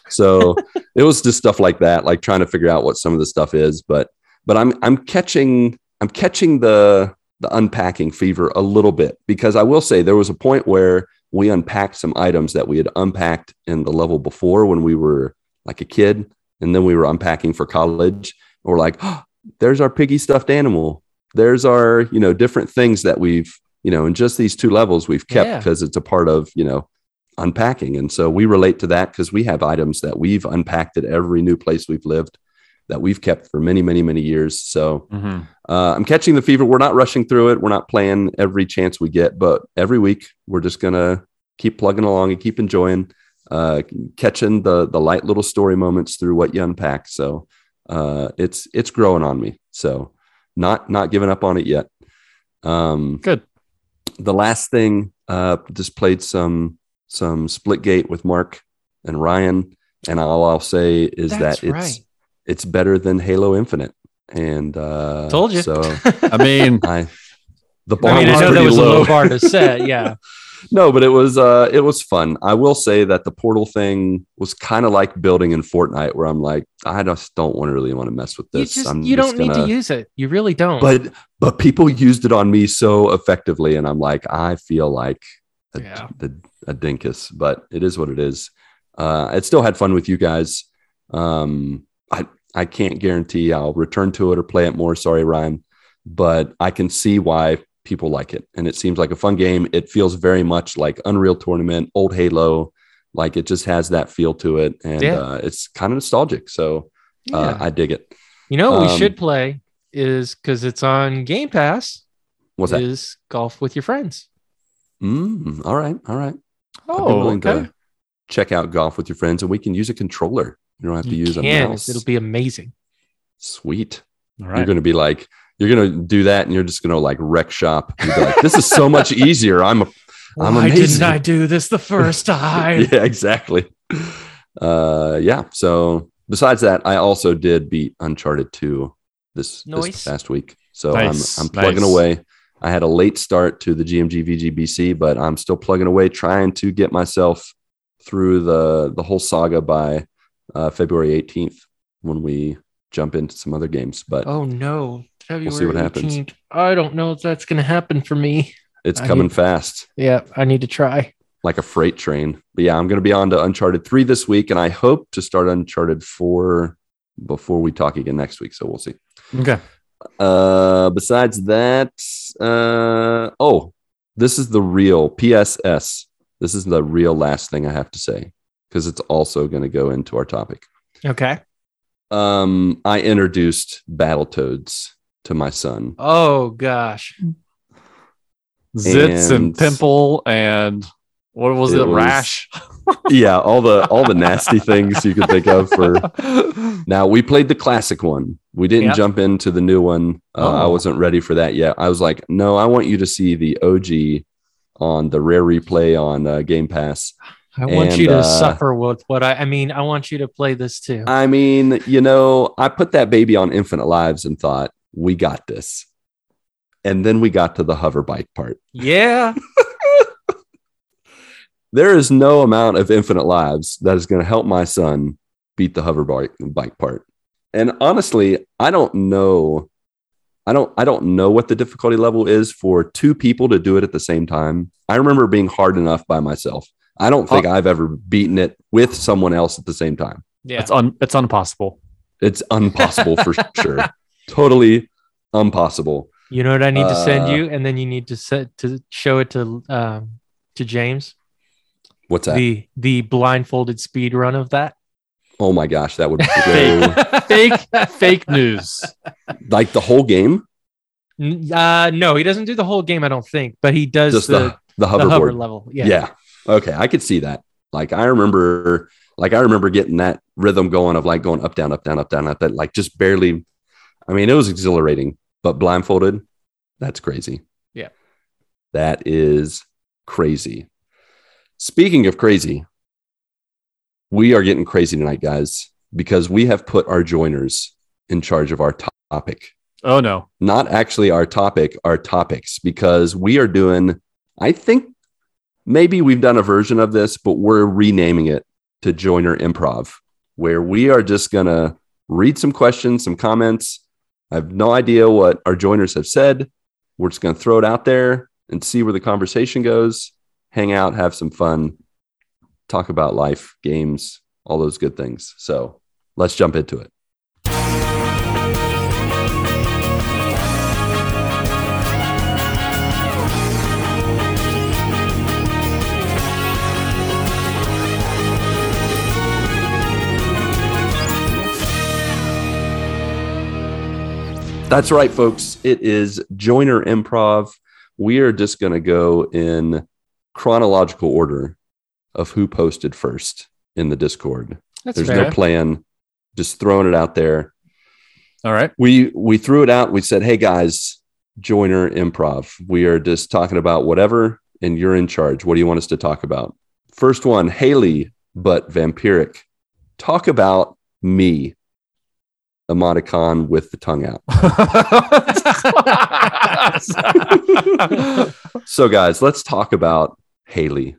So it was just stuff like that, like trying to figure out what some of the stuff is. But I'm catching the Unpacking fever a little bit, because I will say there was a point where we unpacked some items that we had unpacked in the level before when we were like a kid. And then we were unpacking for college. And we're like, oh, there's our piggy stuffed animal. There's our, different things that we've, in just these two levels we've kept because it's a part of, Unpacking. And so we relate to that because we have items that we've unpacked at every new place we've lived that we've kept for many, many, many years. So I'm catching the fever. We're not rushing through it. We're not playing every chance we get, but every week we're just going to keep plugging along and keep enjoying, catching the light little story moments through what you unpack. So it's growing on me. So not giving up on it yet. Good. The last thing, just played some Splitgate with Mark and Ryan. And all I'll say is it's better than Halo Infinite. And told you. So I mean, the bar was pretty low. A low bar to set. Yeah. No, but it was fun. I will say that the portal thing was kind of like building in Fortnite, where I'm like, I just don't really want to mess with this. You don't need to use it. You really don't. But people used it on me so effectively, and I'm like, I feel like a dinkus. But it is what it is. I still had fun with you guys. I can't guarantee I'll return to it or play it more. Sorry, Ryan, but I can see why people like it, and it seems like a fun game. It feels very much like Unreal Tournament, old Halo. Like it just has that feel to it, and it's kind of nostalgic. So I dig it. What we should play is, because it's on Game Pass. What's that? Is Golf with Your Friends. All right. Oh, okay. Check out Golf with Your Friends, and we can use a controller. You don't have to use a mouse. It'll be amazing. Sweet. All right. You're going to do that, and you're just going to wreck shop. You're like, this is so much easier. Why didn't I do this the first time? Yeah, exactly. So besides that, I also did beat Uncharted 2 this past week. So I'm plugging away. I had a late start to the GMG VGBC, but I'm still plugging away, trying to get myself through the whole saga by February 18th when we jump into some other games. But oh no, February, we'll see what happens. I don't know if that's going to happen for me. It's coming fast. Yeah, I need to try. Like a freight train. But yeah, I'm going to be on to Uncharted 3 this week, and I hope to start Uncharted 4 before we talk again next week. So we'll see. Okay. Besides that, this is the real PSS. This is the real last thing I have to say, because it's also going to go into our topic. Okay. I introduced Battletoads to my son. Oh, gosh. Zits and pimple and what was it? Rash? Yeah, all the nasty things you could think of. Now, we played the classic one. We didn't jump into the new one. I wasn't ready for that yet. I was like, no, I want you to see the OG on the rare replay on Game Pass. I want you to suffer with what I mean. I want you to play this too. I mean, I put that baby on Infinite Lives and thought, we got this. And then we got to the hover bike part. Yeah. There is no amount of Infinite Lives that is going to help my son beat the hover bike part. And honestly, I don't know. I don't know what the difficulty level is for two people to do it at the same time. I remember being hard enough by myself. I don't think I've ever beaten it with someone else at the same time. Yeah, it's impossible. It's impossible for sure. Totally impossible. You know what I need to send you, and then you need to show it to James. What's that? The blindfolded speed run of that. Oh my gosh, that would be fake news. Like the whole game? No, he doesn't do the whole game, I don't think, but he does just the hoverboard hover level. Yeah. Okay, I could see that. Like I remember getting that rhythm going of like going up, down, up, down, up, down, up, that like just barely. I mean, it was exhilarating, but blindfolded, that's crazy. Yeah. That is crazy. Speaking of crazy, we are getting crazy tonight, guys, because we have put our joiners in charge of our topic. Oh, no. Not actually our topic, our topics, because we are doing, I think maybe we've done a version of this, but we're renaming it to Joiner Improv, where we are just going to read some questions, some comments. I have no idea what our joiners have said. We're just going to throw it out there and see where the conversation goes. Hang out, have some fun, talk about life, games, all those good things. So let's jump into it. That's right, folks. It is Joiner Improv. We are just going to go in chronological order of who posted first in the Discord. There's fair. No plan, just throwing it out there. All right. We threw it out. We said, hey guys, Joiner Improv. We are just talking about whatever, and you're in charge. What do you want us to talk about? First one, Haley, but vampiric. Talk about me. Emoticon with the tongue out. So guys, let's talk about Haley.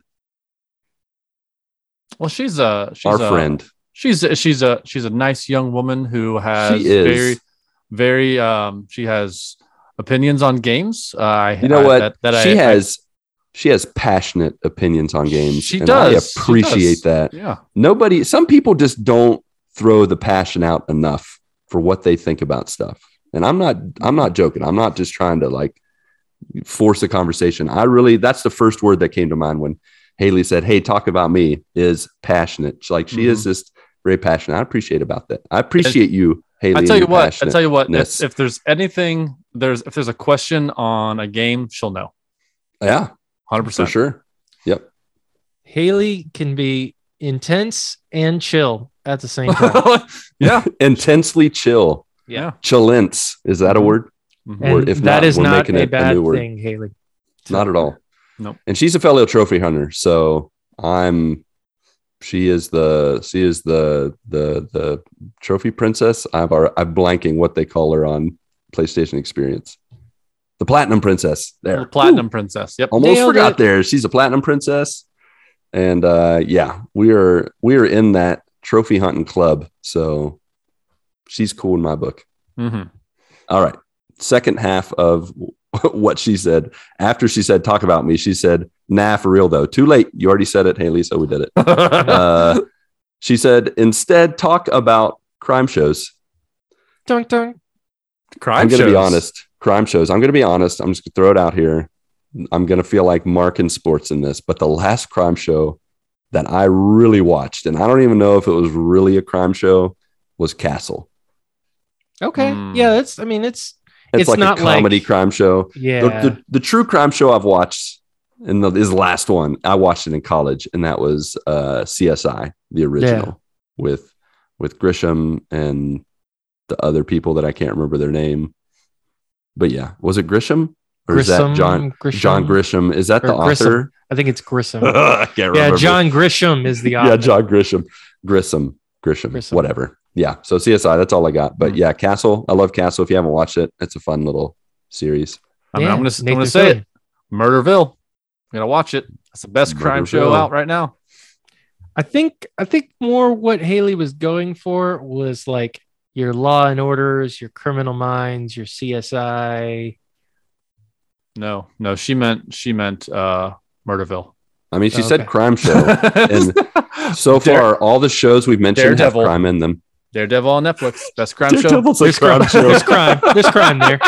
Well, she's our friend. She's a nice young woman who has she has opinions on games. She has passionate opinions on games. She does. I appreciate that. Yeah. Some people just don't throw the passion out enough for what they think about stuff. And I'm not joking. I'm not just trying to like force a conversation. That's the first word that came to mind when Haley said, hey, talk about me, is passionate. She is just very passionate. I appreciate about that. I appreciate you, Haley. I tell you what, if there's anything, if there's a question on a game, she'll know. Yeah. 100%. For sure. Yep. Haley can be intense and chill at the same time. Yeah. Intensely chill. Yeah. Chillence. Is that a word? Mm-hmm. Or if that not, is we're not making a it bad a new thing, word. Haley. Not at all. Nope. And she's a fellow trophy hunter, so she is the trophy princess. I'm blanking what they call her on PlayStation Experience. The platinum princess. There. The platinum princess. Yep. Almost nailed forgot it. There. She's a platinum princess. And we are in that trophy hunting club. So she's cool in my book. Mm-hmm. All right. Second half of what she said. After she said, talk about me, she said, nah, for real though. Too late. You already said it, Haley. So we did it. She said, instead, talk about crime shows. I'm going to be honest. I'm just going to throw it out here. I'm going to feel like Mark in sports in this, but the last crime show that I really watched, and I don't even know if it was really a crime show, was Castle. Okay. Yeah. It's like not a comedy crime show. Yeah. The true crime show I've watched, and is the last one I watched it in college, and that was CSI, the original, with Grisham and the other people that I can't remember their name. But yeah, was it Grisham? Or Grisham, is that John Grisham? Is that the author? Grisham. I think it's Grisham. I can't remember. Yeah, John Grisham is the author. Yeah, John Grisham. Grisham. Whatever. Yeah, so CSI, that's all I got. But yeah, Castle. I love Castle. If you haven't watched it, it's a fun little series. Yeah, I'm going to say it. Murderville. I'm going to watch it. That's the best crime show out right now. I think more what Haley was going for was like your Law and Orders, your Criminal Minds, your CSI. No, she meant Murderville. I mean, she said crime show. And so far, all the shows we've mentioned have crime in them. Daredevil on Netflix. Best crime show. There's crime there.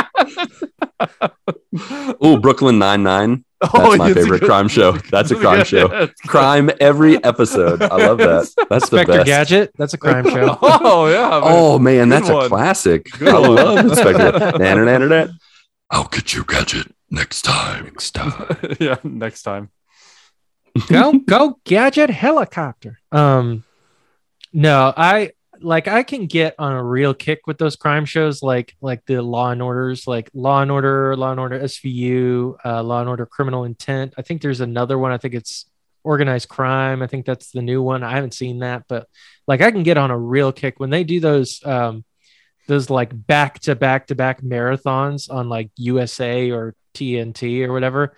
Oh, Brooklyn Nine-Nine. That's my favorite crime show. That's a crime show. Crime every episode. I love that. That's the Inspector best. Gadget. That's a crime show. Oh, yeah. Man. Oh, man. That's a classic. I love Inspector Gadget. I'll get you, Gadget, next time. Next time. Yeah, next time. Go, Gadget helicopter. No, I can get on a real kick with those crime shows, like the Law and Orders, like Law and Order SVU, Law and Order Criminal Intent. I think there's another one. I think it's Organized Crime. I think that's the new one. I haven't seen that, but like I can get on a real kick when they do those like back to back marathons on like USA or TNT or whatever.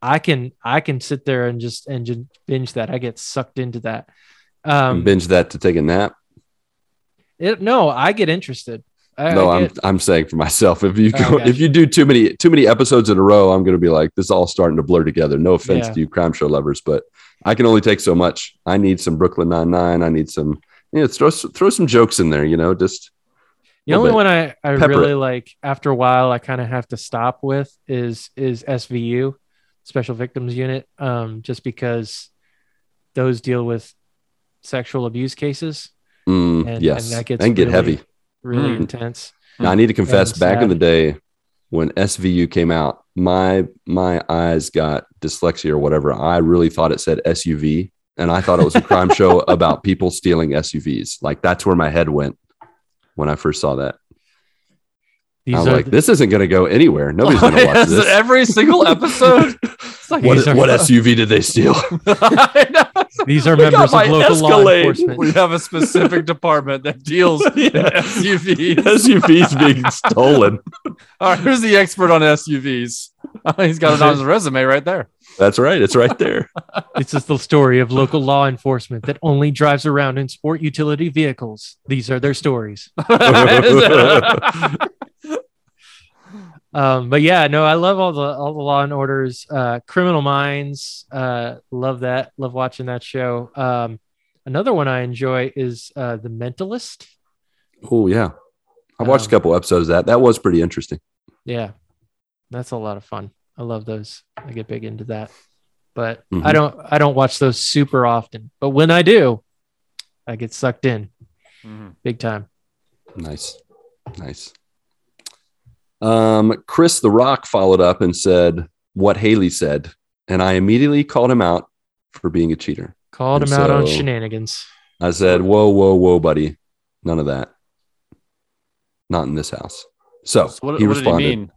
I can sit there and just binge that. I get sucked into that. Binge that to take a nap. I get interested. I'm saying for myself, if you do too many episodes in a row, I'm going to be like, this is all starting to blur together. No offense to you crime show lovers, but I can only take so much. I need some Brooklyn Nine-Nine. I need some, throw some jokes in there, just. The only one I really like after a while, I kind of have to stop with is SVU, Special Victims Unit. Just because those deal with sexual abuse cases. And that get heavy, really intense. Now, I need to confess, back in the day when SVU came out, my eyes got dyslexia or whatever. I really thought it said SUV, and I thought it was a crime show about people stealing SUVs. Like, that's where my head went when I first saw that. I was like, this isn't going to go anywhere. Nobody's going to watch this. Every single episode. It's like, what SUV did they steal? These are members of local law enforcement. We have a specific department that deals with SUVs. SUVs being stolen. All right, who's the expert on SUVs? He's got it on his resume right there. That's right. It's right there. This is the story of local law enforcement that only drives around in sport utility vehicles. These are their stories. But yeah, no, I love all the Law and Orders, Criminal Minds. Love that. Love watching that show. Another one I enjoy is The Mentalist. Oh yeah, I watched a couple episodes of that. That was pretty interesting. Yeah, that's a lot of fun. I love those. I get big into that, but I don't watch those super often. But when I do, I get sucked in big time. Nice. Chris the Rock followed up and said what Haley said, and I immediately called him out for being a cheater. Called him out on shenanigans. I said, whoa, buddy. None of that. Not in this house. What did he mean?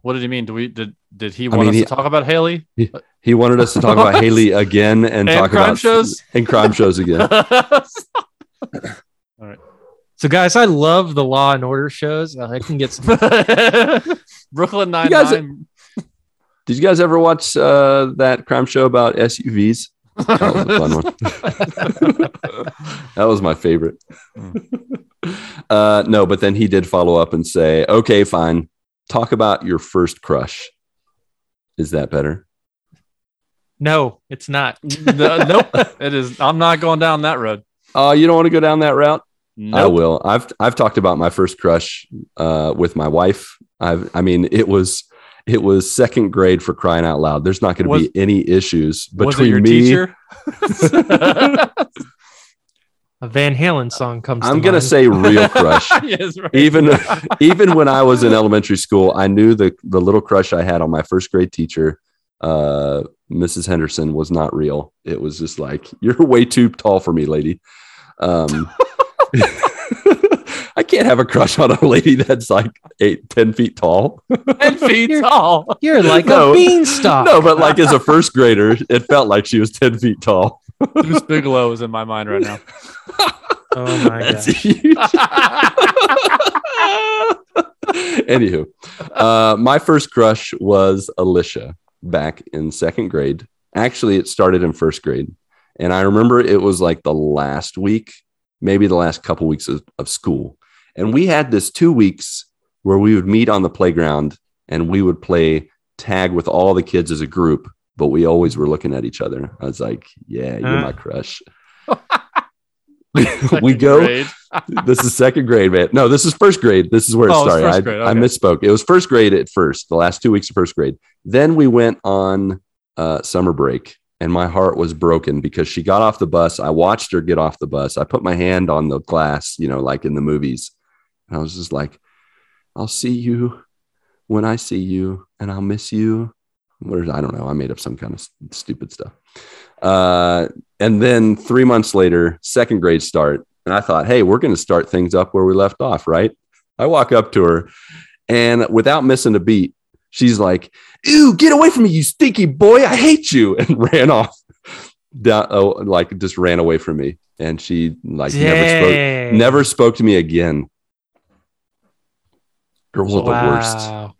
Did he want us to talk about Haley? He wanted us to talk about Haley again and talk about shows and crime shows again. All right. So, guys, I love the Law and Order shows. I can get some Brooklyn Nine-Nine. Did you guys ever watch that crime show about SUVs? That was a fun one. That was my favorite. No, but then he did follow up and say, okay, fine. Talk about your first crush. Is that better? No, it's not. Nope. It is. I'm not going down that road. Oh, you don't want to go down that route? Nope. I will. I've talked about my first crush with my wife. It was second grade, for crying out loud. There's not going to be any issues between me. A Van Halen song comes. I'm going to say real crush. Yes, right. Even when I was in elementary school, I knew the little crush I had on my first grade teacher, Mrs. Henderson, was not real. It was just like, you're way too tall for me, lady. I can't have a crush on a lady that's like 10 feet tall. 10 feet tall. You're like a beanstalk. No, but like as a first grader, it felt like she was 10 feet tall. Deuce Bigelow is in my mind right now. Oh my god. Anywho, my first crush was Alicia back in second grade. Actually, it started in first grade, and I remember it was like the last week. Maybe the last couple weeks of school. And we had this 2 weeks where we would meet on the playground and we would play tag with all the kids as a group, but we always were looking at each other. I was like, yeah, you're my crush. we go. This is second grade, man. No, this is first grade. This is where it started. I misspoke. It was first grade at first, the last 2 weeks of first grade. Then we went on summer break, and my heart was broken because she got off the bus. I watched her get off the bus. I put my hand on the glass, you know, like in the movies. And I was just like, I'll see you when I see you, and I'll miss you. I don't know. I made up some kind of stupid stuff. And then 3 months later, second grade start. And I thought, hey, we're going to start things up where we left off, right? I walk up to her, and without missing a beat, she's like, ew, get away from me, you stinky boy. I hate you. And ran off. Just ran away from me. And she never spoke to me again. Girls are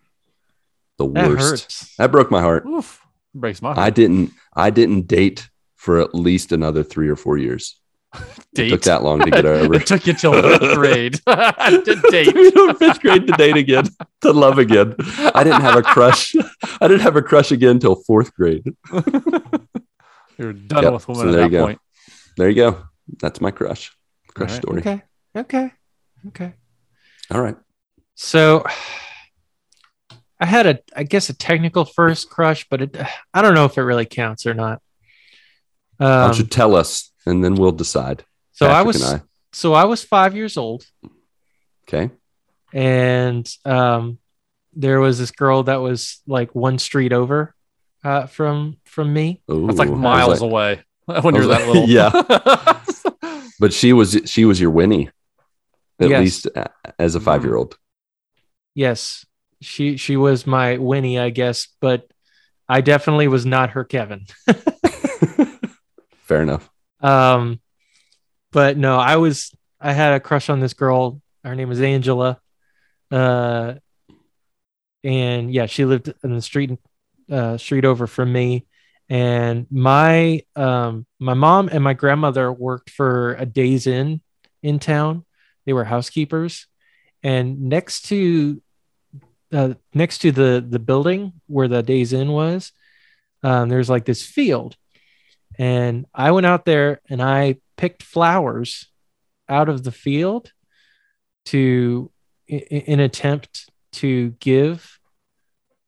the worst. That broke my heart. Oof, breaks my heart. I didn't date for at least another 3 or 4 years. It took that long to get over. It took you till fifth grade to date. Fifth grade to date again, to love again. I didn't have a crush again till fourth grade. You're done with women at that point. There you go. That's my crush story. Okay. All right. So I had I guess a technical first crush, but I don't know if it really counts or not. Why don't you tell us, and then we'll decide. So I was 5 years old. Okay. And there was this girl that was like one street over from me. Ooh, that's like miles away when you're that little. Yeah. But she was your Winnie, at least as a 5-year-old. Yes, she was my Winnie, I guess, but I definitely was not her Kevin. Fair enough. But no, I had a crush on this girl. Her name was Angela. And yeah, she lived in the street over from me. And my mom and my grandmother worked for a Days Inn in town. They were housekeepers. And next to the building where the Days Inn was, there's like this field. And I went out there and I picked flowers out of the field to, in attempt to give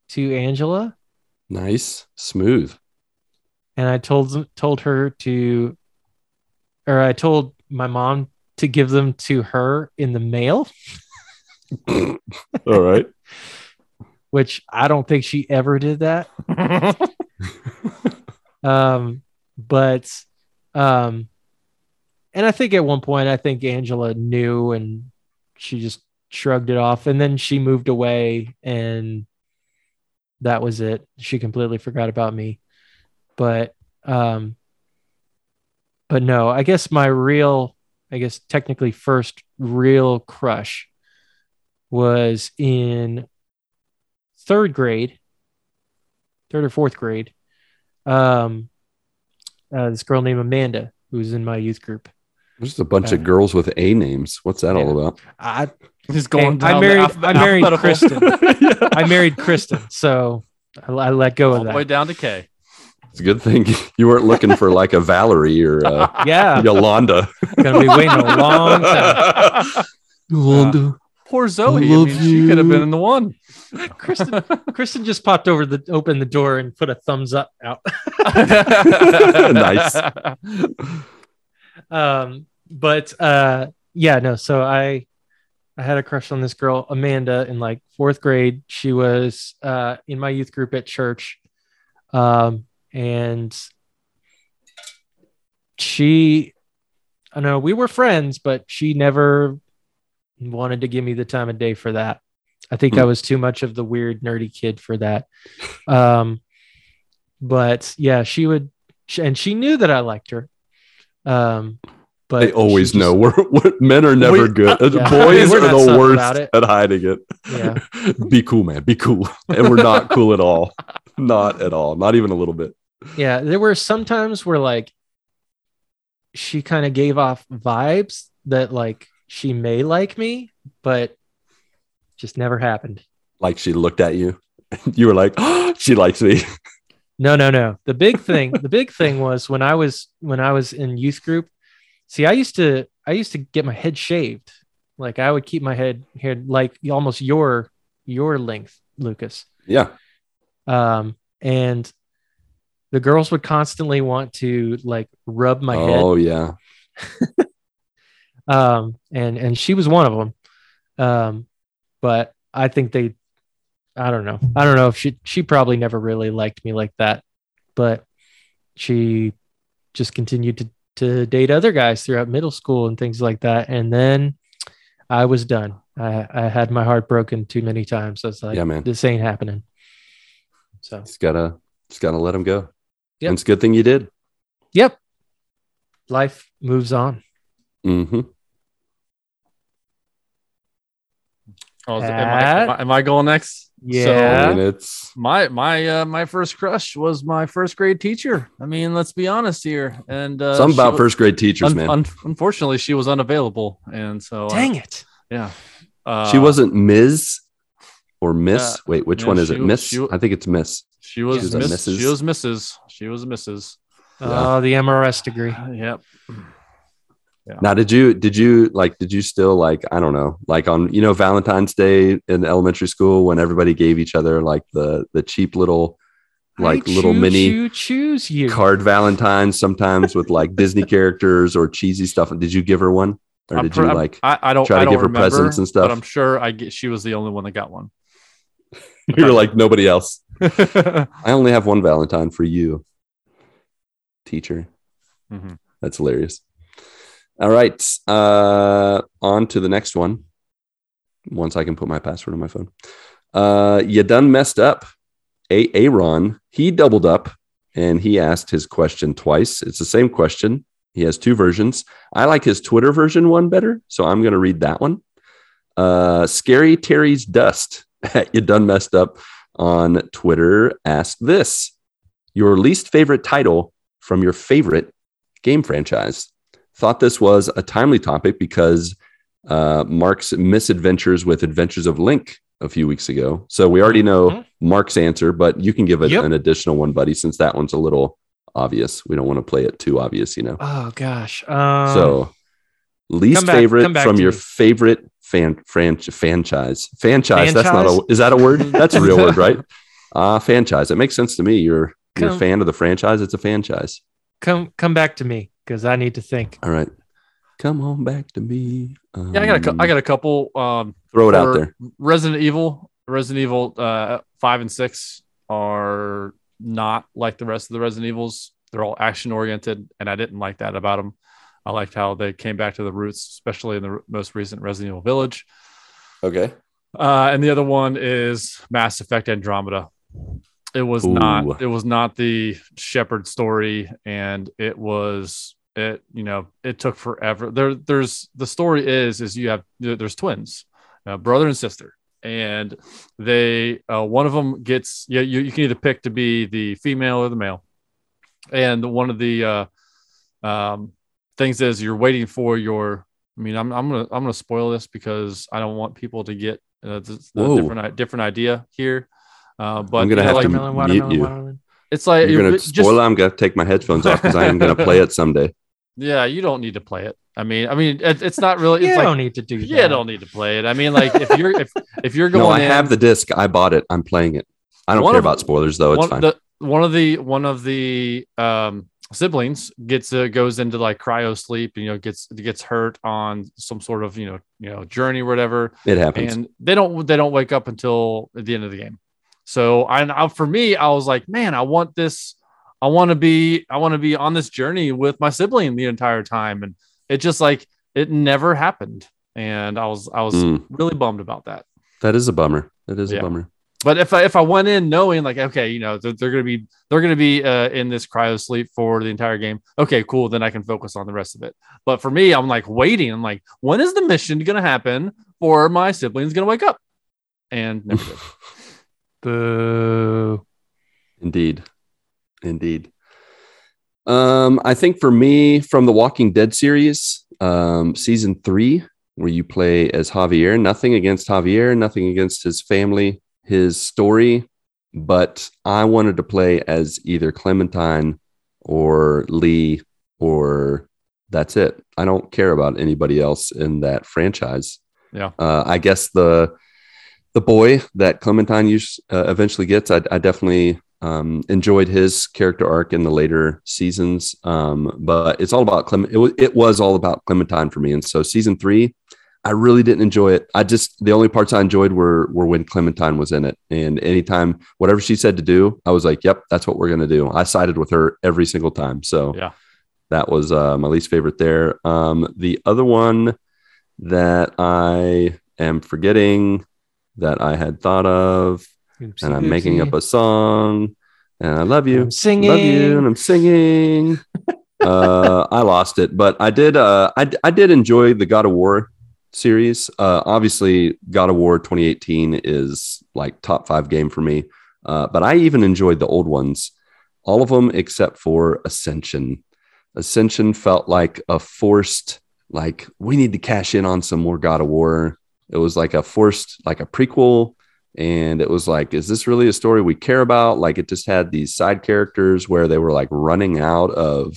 to Angela. Nice, smooth. And I told my mom to give them to her in the mail. All right. Which I don't think she ever did that. But, and I think at one point, Angela knew and she just shrugged it off, and then she moved away, and that was it. She completely forgot about me. But no, I guess technically first real crush was in third or fourth grade. This girl named Amanda, who's in my youth group. There's a bunch of girls with A names. What's that all about? I married Kristen. Yeah. I married Kristen, so I let go of that. All the way down to K. It's a good thing you weren't looking for like a Valerie or Yolanda. Gonna be waiting a long time. Yolanda. Poor Zoe. She could have been in the one. Kristen just popped over opened the door and put a thumbs up out. Nice. So I had a crush on this girl, Amanda, in like fourth grade. She was in my youth group at church. And I know we were friends, but she never wanted to give me the time of day for that. I think I was too much of the weird nerdy kid for that. But yeah, she knew that I liked her. But they always know men are never good. Boys are the worst at hiding it. Yeah. Be cool, man. Be cool. And we're not cool at all. Not at all. Not even a little bit. Yeah. There were some times where like, she kind of gave off vibes that like, she may like me, but just never happened. Like she looked at you. You were like, oh, she likes me. No. The big thing was when I was in youth group, See, I used to get my head shaved. Like I would keep my head here, like almost your length, Lucas. Yeah. And the girls would constantly want to like rub my head. Oh yeah. And she was one of them. But I think I don't know. I don't know if she probably never really liked me like that, but she just continued to date other guys throughout middle school and things like that. And then I was done. I had my heart broken too many times. I was like, yeah, man, this ain't happening. So just gotta let him go. Yep. And it's a good thing you did. Yep. Life moves on. Mm-hmm. Oh, am I going next? Yeah. So, I mean, it's my first crush was my first grade teacher. I mean, let's be honest here. And something about first grade teachers, man. Unfortunately, she was unavailable, and so dang it. Yeah. She wasn't Ms. or Miss. Wait, which one is it? Miss? I think it's Miss. She was Mrs. Oh, the MRS degree. Yep. Yeah. Now, did you still like, I don't know, like on, Valentine's Day in elementary school when everybody gave each other like the cheap little, like little mini card Valentines sometimes with like Disney characters or cheesy stuff. And did you give her one or did you like, I don't remember, presents and stuff? But I'm sure she was the only one that got one. You're like nobody else. I only have one Valentine for you, teacher. Mm-hmm. That's hilarious. All right. On to the next one. Once I can put my password on my phone. You done messed up. Aaron, he doubled up and he asked his question twice. It's the same question. He has two versions. I like his Twitter version one better, so I'm going to read that one. Scary Terry's Dust. You done messed up on Twitter. Ask this. Your least favorite title from your favorite game franchise. Thought this was a timely topic because Mark's misadventures with Adventures of Link a few weeks ago. So we already know Mark's answer, but you can give it an additional one, buddy, since that one's a little obvious. We don't want to play it too obvious, Oh, gosh. So least favorite from your favorite franchise. Franchise, that's not is that a word? That's a real word, right? Franchise. It makes sense to me. You're a fan of the franchise. It's a franchise. Come back to me. Because I need to think. All right. Come on back to me. I got a couple. Throw it out there. Resident Evil 5 and 6 are not like the rest of the Resident Evils. They're all action-oriented, and I didn't like that about them. I liked how they came back to the roots, especially in the most recent Resident Evil Village. Okay. And the other one is Mass Effect Andromeda. It was not. It was not the Shepard story, and it was it took forever. There's the story is there's twins, brother and sister, and they one of them gets you can either pick to be the female or the male, and one of the things is you're waiting for your. I mean, I'm gonna spoil this because I don't want people to get a different idea here. But I'm gonna have to mute you. It's like you're gonna spoil. I'm gonna take my headphones off because I am gonna play it someday. Yeah, you don't need to play it. I mean, it's not really. You don't need to do that. You don't need to play it. I mean, like if you're going, I have the disc. I bought it. I'm playing it. I don't care about spoilers though. It's fine. One of the siblings goes into like cryo sleep. Gets hurt on some sort of journey or whatever. It happens, and they don't wake up until at the end of the game. So for me, I was like, man, I want this. I want to be on this journey with my sibling the entire time. And it just like, it never happened. And I was really bummed about that. That is a bummer. That is a bummer. But if I went in knowing like, okay, they're going to be in this cryo sleep for the entire game. Okay, cool. Then I can focus on the rest of it. But for me, I'm like waiting. I'm like, when is the mission going to happen or my sibling's going to wake up? And never did. Boo. Indeed. I think for me, from the Walking Dead series, season 3, where you play as Javier, nothing against Javier, nothing against his family, his story, but I wanted to play as either Clementine or Lee or that's it. I don't care about anybody else in that franchise. Yeah. I guess the boy that Clementine eventually gets, I definitely enjoyed his character arc in the later seasons. But it's all about it was all about Clementine for me. And so season 3, I really didn't enjoy it. The only parts I enjoyed were when Clementine was in it. And anytime, whatever she said to do, I was like, yep, that's what we're going to do. I sided with her every single time. So yeah, that was my least favorite there. The other one that I am forgetting that I had thought of, and I'm making up a song, and I love you. I'm singing. Love you, and I'm singing. I lost it, but I did. I did enjoy the God of War series. Obviously, God of War 2018 is like top 5 game for me. But I even enjoyed the old ones, all of them except for Ascension. Ascension felt like a forced, like we need to cash in on some more God of War. It was like a forced, like a prequel. And it was like, is this really a story we care about? Like, it just had these side characters where they were like running out of,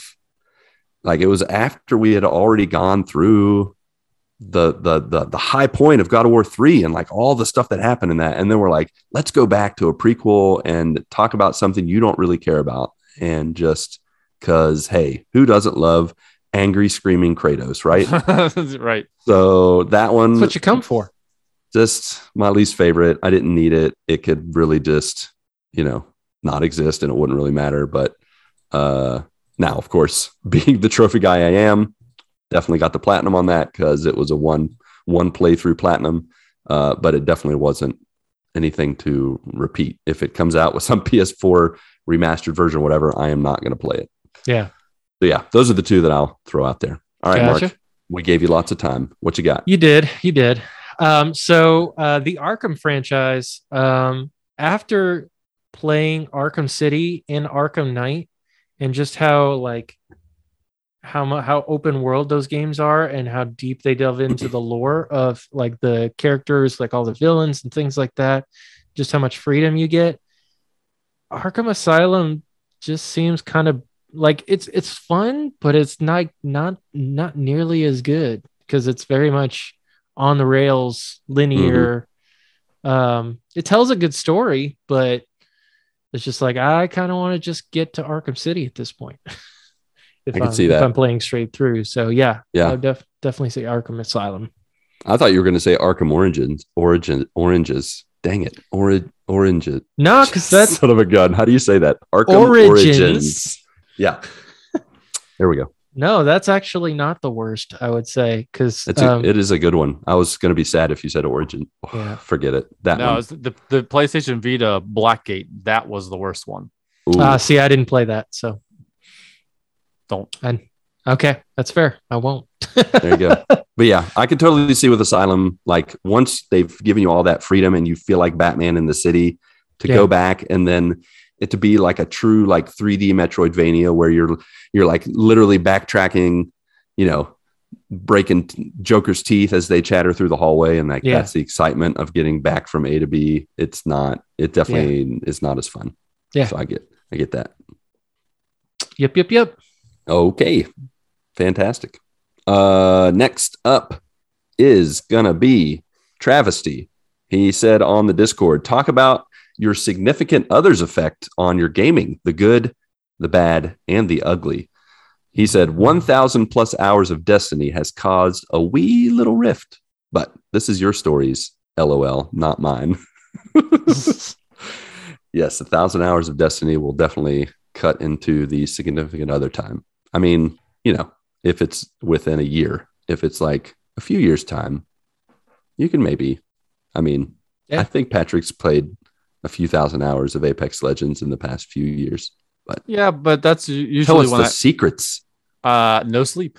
like, it was after we had already gone through the high point of God of War 3 and like all the stuff that happened in that. And then we're like, let's go back to a prequel and talk about something you don't really care about. And just because, hey, who doesn't love angry screaming Kratos, right? Right. So that one, that's what you come for. Just my least favorite. I didn't need it. It could really just, not exist and it wouldn't really matter. But now, of course, being the trophy guy I am, definitely got the platinum on that because it was a one playthrough platinum. But it definitely wasn't anything to repeat. If it comes out with some PS4 remastered version or whatever, I am not going to play it. Yeah. So yeah, those are the 2 that I'll throw out there. All right, gotcha. Mark, we gave you lots of time. What you got? You did. So the Arkham franchise, after playing Arkham City and Arkham Knight and just how open world those games are and how deep they delve into the lore of like the characters, like all the villains and things like that, just how much freedom you get. Arkham Asylum just seems kind of like it's fun, but it's not nearly as good because it's very much on the rails, linear. Mm-hmm. It tells a good story, but it's just like, I kind of want to just get to Arkham City at this point. If I'm playing straight through. So yeah. I'd definitely say Arkham Asylum. I thought you were going to say Arkham Oranges. Dang it. Oranges. No, because that's son of a gun. How do you say that? Arkham Origins. Yeah. There we go. No, that's actually not the worst, I would say, because it is a good one. I was going to be sad if you said Origin. Yeah. Forget it. That one. It's the PlayStation Vita Blackgate, that was the worst one. See, I didn't play that, so don't. Okay, that's fair. I won't. There you go. But yeah, I can totally see with Asylum, like once they've given you all that freedom and you feel like Batman in the city, to go back and then it to be like a true like 3D Metroidvania where you're like literally backtracking, breaking Joker's teeth as they chatter through the hallway. And like, that's the excitement of getting back from A to B. It definitely is not as fun. Yeah. So I get that. Yep. Okay. Fantastic. Next up is gonna be Travesty. He said on the Discord, talk about your significant other's effect on your gaming, the good, the bad, and the ugly. He said 1,000 plus hours of Destiny has caused a wee little rift, but this is your stories, LOL, not mine. Yes, 1,000 hours of Destiny will definitely cut into the significant other time. I mean, if it's within a year, if it's like a few years' time, you can maybe, I think Patrick's played a few thousand hours of Apex Legends in the past few years, but that's usually tell us secrets. No sleep.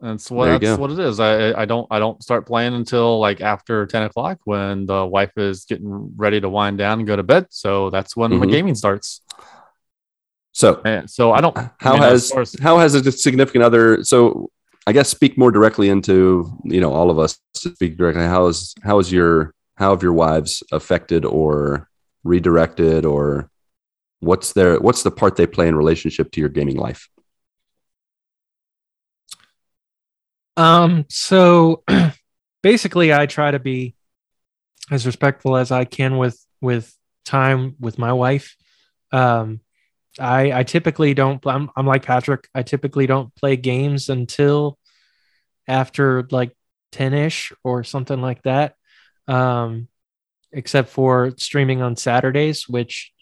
That's what it is. I don't start playing until like after 10 o'clock when the wife is getting ready to wind down and go to bed. So that's when my gaming starts. So I don't. How has a significant other? So I guess speak more directly into all of us to speak directly. How have your wives affected or redirected, or what's the part they play in relationship to your gaming life? So basically I try to be as respectful as I can with time with my wife. I typically don't, I'm like Patrick. I typically don't play games until after like 10-ish or something like that. Except for streaming on Saturdays, which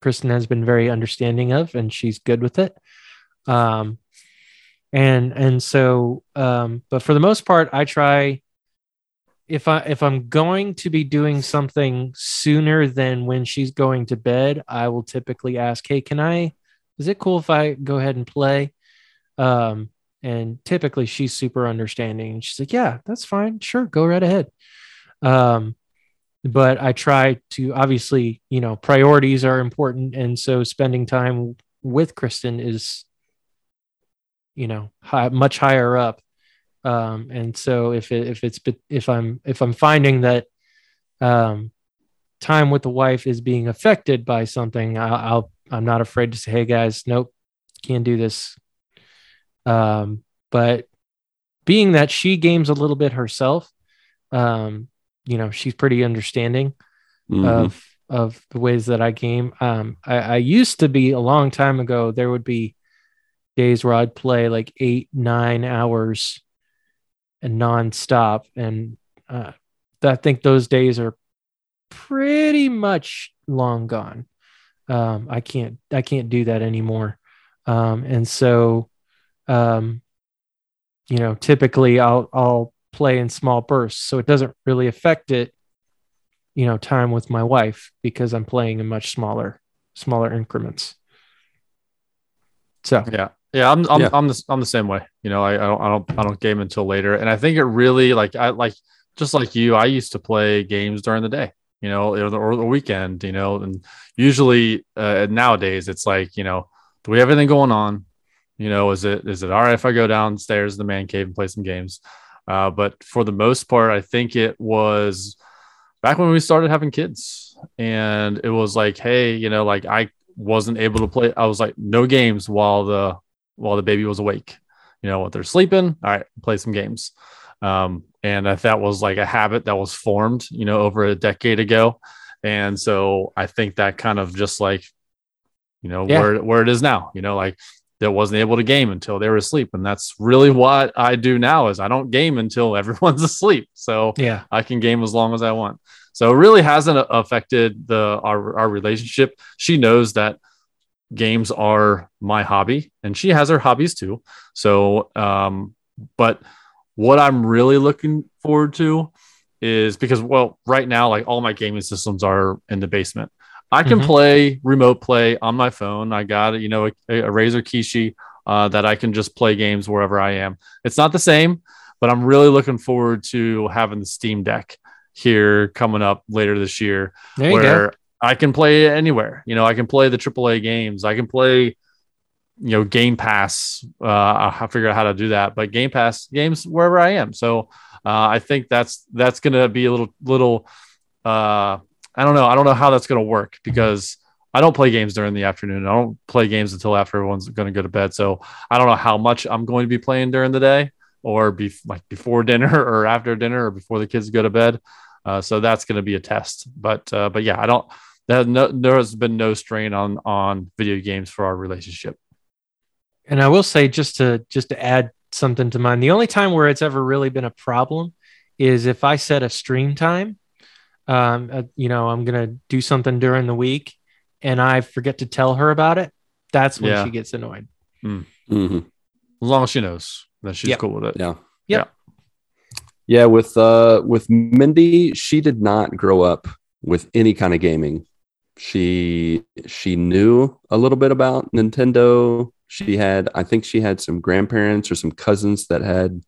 Kristen has been very understanding of, and she's good with it. But for the most part, I try, if I'm going to be doing something sooner than when she's going to bed, I will typically ask, hey, is it cool if I go ahead and play? And typically she's super understanding. She's like, yeah, that's fine. Sure. Go right ahead. But I try to, obviously, priorities are important. And so spending time with Kristen is, much higher up. And so if I'm finding that time with the wife is being affected by something, I'm not afraid to say, hey guys, nope, can't do this. But being that she games a little bit herself, she's pretty understanding of the ways that I game. I used to be, a long time ago, there would be days where I'd play like 8-9 hours and nonstop. And I think those days are pretty much long gone. I can't do that anymore. Typically I'll play in small bursts, so it doesn't really affect it, time with my wife, because I'm playing in much smaller increments. So yeah, I'm the same way. I don't game until later, and I think it really, just like you, I used to play games during the day, or the weekend, and usually nowadays it's like, do we have anything going on? Is it all right if I go downstairs to the man cave and play some games? But for the most part, I think it was back when we started having kids, and it was like, hey, I wasn't able to play. I was like, no games while the baby was awake, when they're sleeping. All right, play some games. And that was like a habit that was formed, over a decade ago. And so I think that kind of just like, where it is now, that wasn't able to game until they were asleep. And that's really what I do now, is I don't game until everyone's asleep. So yeah, I can game as long as I want. So it really hasn't affected our relationship. She knows that games are my hobby, and she has her hobbies too. So, but what I'm really looking forward to is, because, right now, all my gaming systems are in the basement. I can play remote play on my phone. I got a Razer Kishi that I can just play games wherever I am. It's not the same, but I'm really looking forward to having the Steam Deck here coming up later this year, where I can play anywhere. I can play the AAA games. I can play, Game Pass. I'll figure out how to do that, but Game Pass games wherever I am. So I think that's going to be a little. I don't know. I don't know how that's going to work, because I don't play games during the afternoon. I don't play games until after everyone's going to go to bed. So I don't know how much I'm going to be playing during the day, or before dinner or after dinner or before the kids go to bed. So that's going to be a test. But yeah, I don't. There has been no strain on video games for our relationship. And I will say, just to add something to mine, the only time where it's ever really been a problem is if I set a stream time. I'm going to do something during the week and I forget to tell her about it. That's when she gets annoyed. Mm-hmm. As long as she knows that she's cool with it. Yeah. Yep. Yeah. With Mindy, she did not grow up with any kind of gaming. She knew a little bit about Nintendo. I think she had some grandparents or some cousins that had,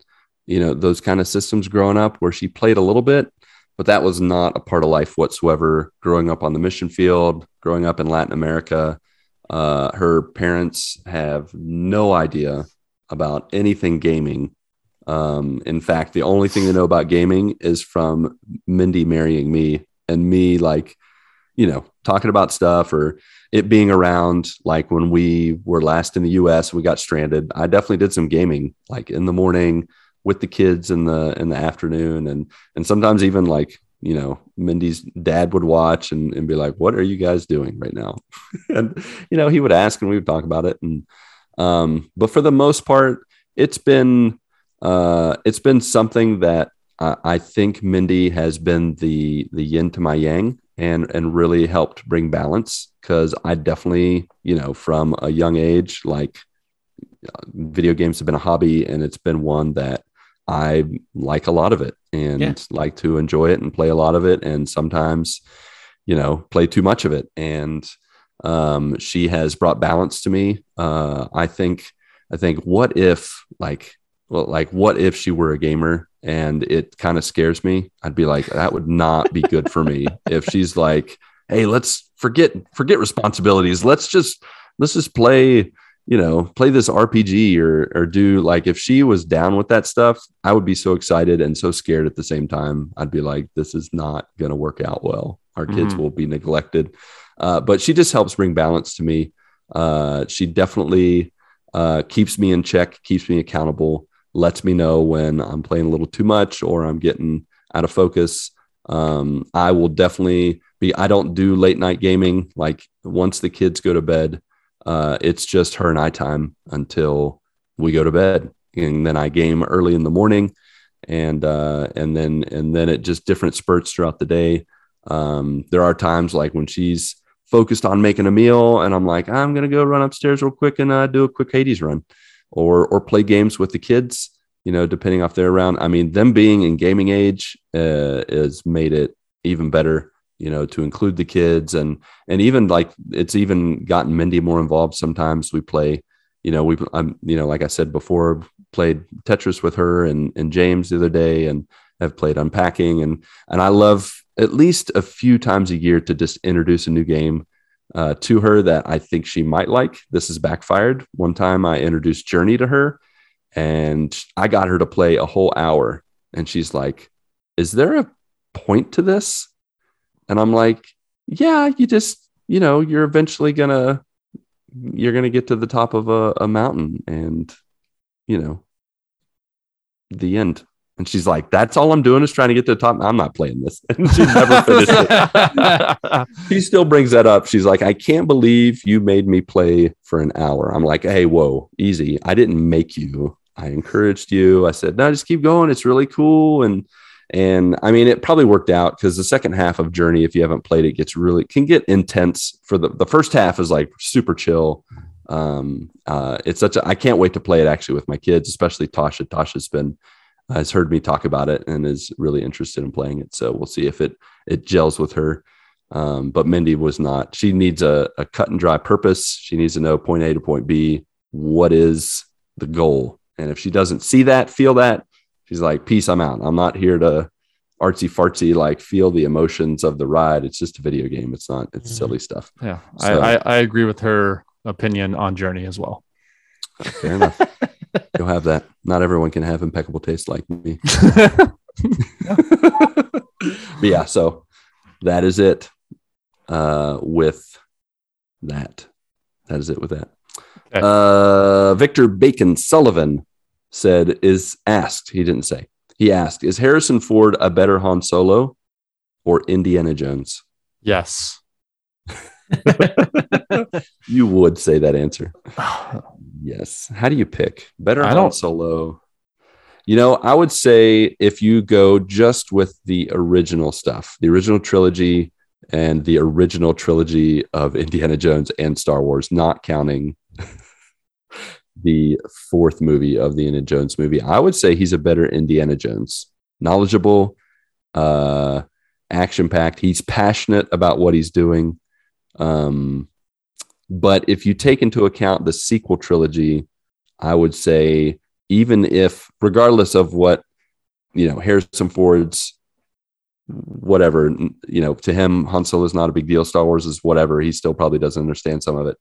those kind of systems growing up, where she played a little bit. But that was not a part of life whatsoever. Growing up on the mission field, growing up in Latin America, her parents have no idea about anything gaming. In fact, the only thing they know about gaming is from Mindy marrying me and me, talking about stuff, or it being around. Like when we were last in the U.S., we got stranded. I definitely did some gaming, in the morning. with the kids in the afternoon. And sometimes even like, you know, Mindy's dad would watch and be like, what are you guys doing right now? And, you know, he would ask and we would talk about it. And, but for the most part, it's been something that I think Mindy has been the yin to my yang and really helped bring balance. Cause I definitely, you know, from a young age, like video games have been a hobby and it's been one that I like a lot of it and like to enjoy it and play a lot of it. And sometimes, you know, play too much of it. And she has brought balance to me. I think what if she were a gamer? And it kind of scares me. I'd be like, that would not be good for me. If she's like, hey, let's forget responsibilities. Let's just play, you know, play this RPG or do, like, if she was down with that stuff, I would be so excited and so scared at the same time. I'd be like, this is not going to work out well. Our kids will be neglected. But she just helps bring balance to me. She definitely keeps me in check, keeps me accountable, lets me know when I'm playing a little too much or I'm getting out of focus. I will definitely be, I don't do late night gaming. Like, once the kids go to bed, it's just her and I time until we go to bed, and then I game early in the morning, and then it just different spurts throughout the day. There are times like when she's focused on making a meal, and I'm like, I'm gonna go run upstairs real quick and do a quick Hades run, or play games with the kids. You know, depending off they're around. I mean, them being in gaming age has made it even better, you know, to include the kids and even like it's even gotten Mindy more involved. Sometimes we play, you know, like I said before, played Tetris with her and James the other day and have played Unpacking. And I love at least a few times a year to just introduce a new game to her that I think she might like. This has backfired. One time I introduced Journey to her and I got her to play a whole hour. And she's like, is there a point to this? And I'm like, yeah, you just, you know, you're eventually you're going to get to the top of a mountain and, you know, the end. And she's like, that's all I'm doing is trying to get to the top. I'm not playing this. And she's never finished it. She still brings that up. She's like, I can't believe you made me play for an hour. I'm like, hey, whoa, easy. I didn't make you. I encouraged you. I said, no, just keep going. It's really cool. And I mean, it probably worked out because the second half of Journey, if you haven't played it, can get intense. For the first half is like super chill. It's such I can't wait to play it actually with my kids, especially Tasha. Tasha's has heard me talk about it and is really interested in playing it. So we'll see if it gels with her. But Mindy was not. She needs a cut and dry purpose. She needs to know point A to point B. What is the goal? And if she doesn't see that, feel that, she's like, peace, I'm out. I'm not here to artsy fartsy, like feel the emotions of the ride. It's just a video game. It's not, it's silly stuff. Yeah. So, I agree with her opinion on Journey as well. Fair enough. You'll have that. Not everyone can have impeccable taste like me. But yeah. So that is it with that. That is it with that. Okay. Victor Bacon Sullivan said he asked, is Harrison Ford a better Han Solo or Indiana Jones? Yes. You would say that answer. Yes. How do you pick better Han Solo? You know, I would say if you go just with the original stuff, the original trilogy and the original trilogy of Indiana Jones and Star Wars, not counting the fourth movie of the Indiana Jones movie, I would say he's a better Indiana Jones. Knowledgeable, action-packed. He's passionate about what he's doing. But if you take into account the sequel trilogy, I would say regardless of what, you know, Harrison Ford's whatever, you know, to him, Han Solo is not a big deal. Star Wars is whatever. He still probably doesn't understand some of it.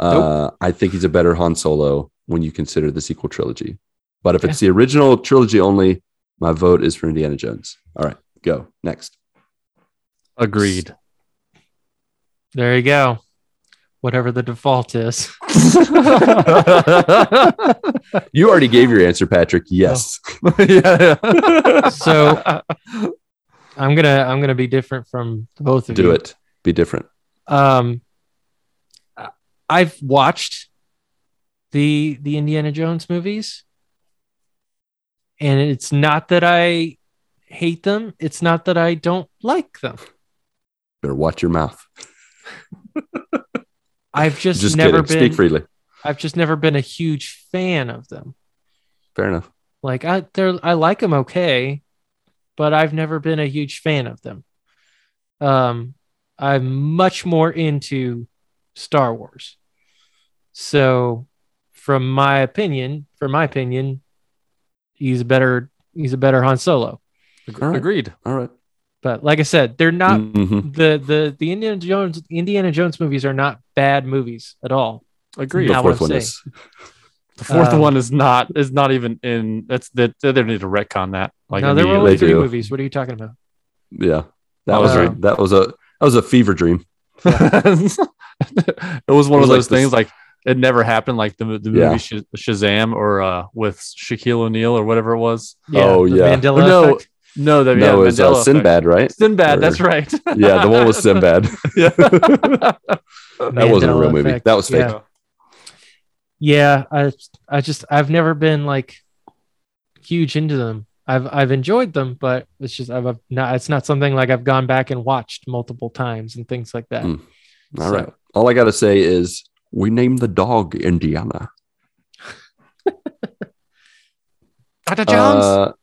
Nope. I think he's a better Han Solo when you consider the sequel trilogy. But if it's the original trilogy only, my vote is for Indiana Jones. All right, go. Next. Agreed. There you go. whatever the default is. You already gave your answer, Patrick. Yes. Oh. Yeah. So I'm gonna be different from both of you. Do it. Be different. I've watched the Indiana Jones movies, and it's not that I hate them. It's not that I don't like them. Better watch your mouth. I've just never kidding. Speak freely. I've just never been a huge fan of them. Fair enough. Like I like them okay, but I've never been a huge fan of them. I'm much more into Star Wars. So from my opinion, he's a better Han Solo. Agreed. All right. But like I said, they're not the Indiana Jones movies are not bad movies at all. Agreed. The fourth one is not even in. They don't need to retcon that. Like no, there were only three movies. What are you talking about? Yeah, that was a fever dream. Yeah. it was one of those things. Like it never happened. Like the movie Shazam or with Shaquille O'Neal or whatever it was. Yeah, oh yeah, Mandela effect. No, that no, was Sinbad, right? Sinbad, that's right. Yeah, the one was Sinbad. That wasn't a real movie. Effect. That was fake. Yeah, I've never been like huge into them. I've enjoyed them, but it's just it's not something like I've gone back and watched multiple times and things like that. All right. All I gotta say is we named the dog Indiana. Dr. Jones.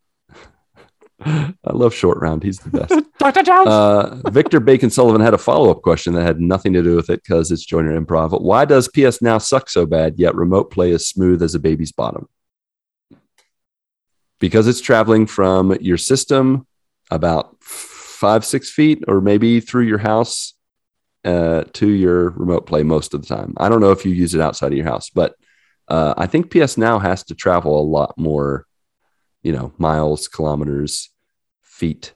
I love Short Round. He's the best. Dr. Jones. Victor Bacon Sullivan had a follow-up question that had nothing to do with it because it's Joiner Improv. Why does PS Now suck so bad, yet remote play is smooth as a baby's bottom? Because it's traveling from your system about 5-6 feet or maybe through your house to your remote play most of the time. I don't know if you use it outside of your house, but I think PS Now has to travel a lot more, miles, kilometers, feet,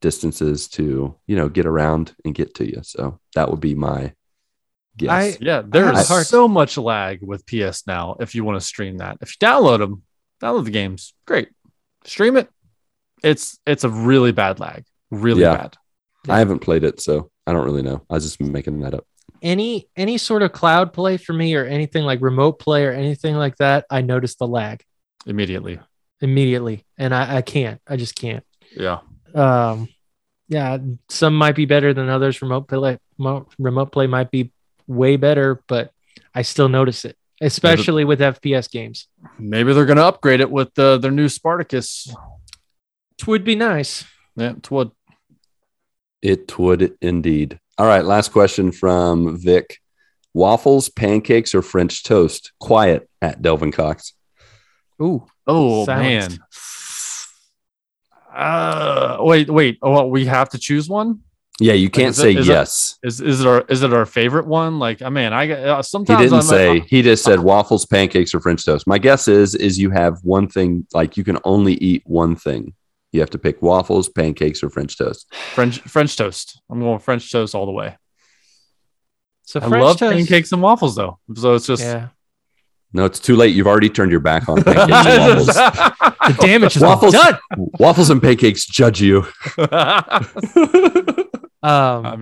distances to, get around and get to you. So that would be my guess. There's so much lag with PS Now. If you want to stream that, if you download the games, great. Stream it. It's a really bad lag. Really bad. Yeah. I haven't played it, so I don't really know. I was just making that up. Any sort of cloud play for me or anything like remote play or anything like that, I noticed the lag immediately. And I can't. I just can't. Yeah. Some might be better than others. Remote play might be way better, but I still notice it, especially with FPS games. Maybe they're going to upgrade it with their new Spartacus. T'would be nice. Yeah, t'would. It would indeed. All right, last question from Vic. Waffles, pancakes, or French toast? Quiet at Delvin Cox. Ooh. Oh, Silent. Man. Wait. Oh, we have to choose one. Yeah, you can't say yes. Is it our favorite one? Like, sometimes he just said waffles, pancakes, or French toast. My guess is you have one thing. Like, you can only eat one thing. You have to pick waffles, pancakes, or French toast. French toast. I'm going French toast all the way. So I love pancakes and waffles, though. So it's just. Yeah. No, it's too late. You've already turned your back on pancakes and waffles. The damage is done. Waffles and pancakes judge you. If I'm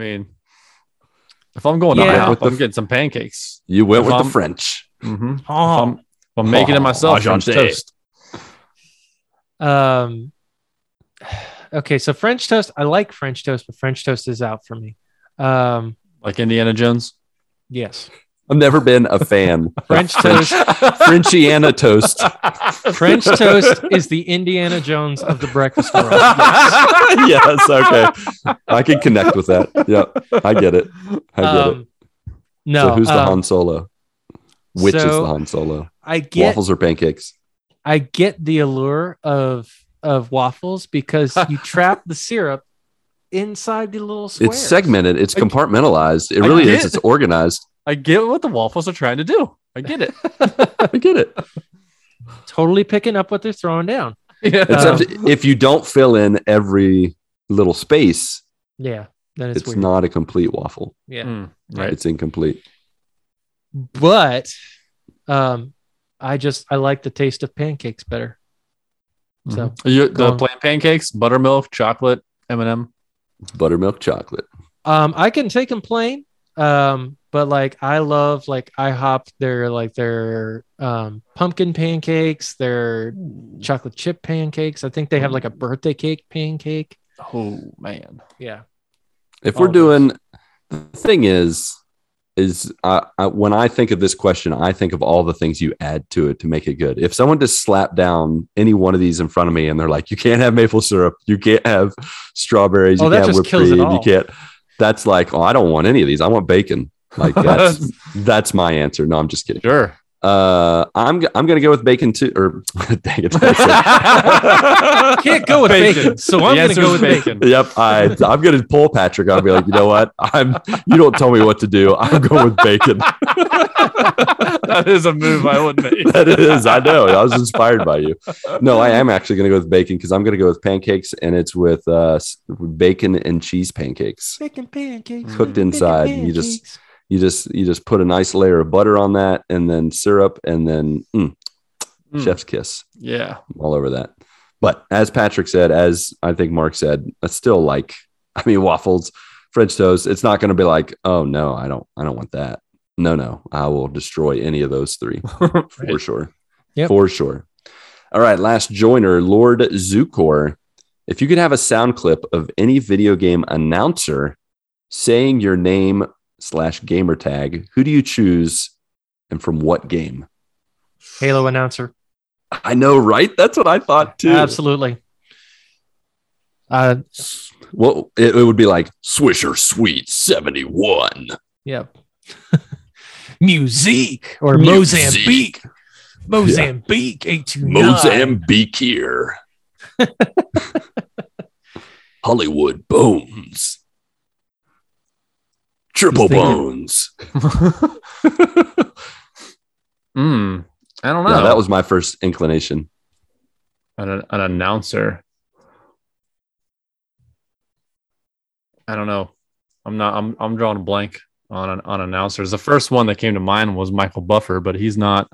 going out, I'm getting some pancakes. You went with the French. Mm-hmm. Oh. I'm making it myself. French toast. Okay, so French toast. I like French toast, but French toast is out for me. Like Indiana Jones? Yes. I've never been a fan. French toast. Frenchiana toast. French toast is the Indiana Jones of the breakfast world. Yes. Okay. I can connect with that. Yeah. I get it. No. So who's the Han Solo? Which is the Han Solo? Waffles or pancakes? I get the allure of waffles because you trap the syrup inside the little squares. It's segmented. It's compartmentalized. It really is. It's organized. I get what the waffles are trying to do. I get it. Totally picking up what they're throwing down. Yeah. If you don't fill in every little space, then it's weird. Not a complete waffle. Yeah. Right. It's incomplete. But I like the taste of pancakes better. So are you the plain pancakes, buttermilk, chocolate, M&M? Buttermilk chocolate. I can take them plain. But like I love like IHOP their pumpkin pancakes, their chocolate chip pancakes. I think they have like a birthday cake pancake. Oh man. Yeah. If we're doing the thing is when I think of this question, I think of all the things you add to it to make it good. If someone just slapped down any one of these in front of me and they're like, you can't have maple syrup, you can't have strawberries, you can't have whipped cream, you can't. That's like, oh, I don't want any of these. I want bacon. Like that's that's my answer. No, I'm just kidding. Sure. I'm gonna go with bacon too. Or dang it, can't go with bacon. So I'm gonna go with bacon. Yep. I'm gonna pull Patrick. I'll be like, you know what? You don't tell me what to do. I'm going with bacon. That is a move I would make. That is. I know. I was inspired by you. No, I am actually gonna go with bacon because I'm gonna go with pancakes, and it's with bacon and cheese pancakes. Bacon pancakes cooked inside. Pancakes. You just put a nice layer of butter on that, and then syrup, and then chef's kiss. Yeah, I'm all over that. But as Patrick said, as I think Mark said, it's still like, I mean, waffles, French toast. It's not going to be like, oh no, I don't want that. No, I will destroy any of those three for right. sure. Yep. For sure. All right, last joiner, Lord Zukor. If you could have a sound clip of any video game announcer saying your name / gamer tag, who do you choose and from what game? Halo announcer. I know, right? That's what I thought too. Absolutely. Well, it would be like Swisher Sweet 71. Yeah. Musique or Mozambique. Mozambique 829. Mozambique here. Hollywood Bones. Triple bones. I don't know. Yeah, that was my first inclination. An announcer. I don't know. I'm drawing a blank on announcers. The first one that came to mind was Michael Buffer, but he's not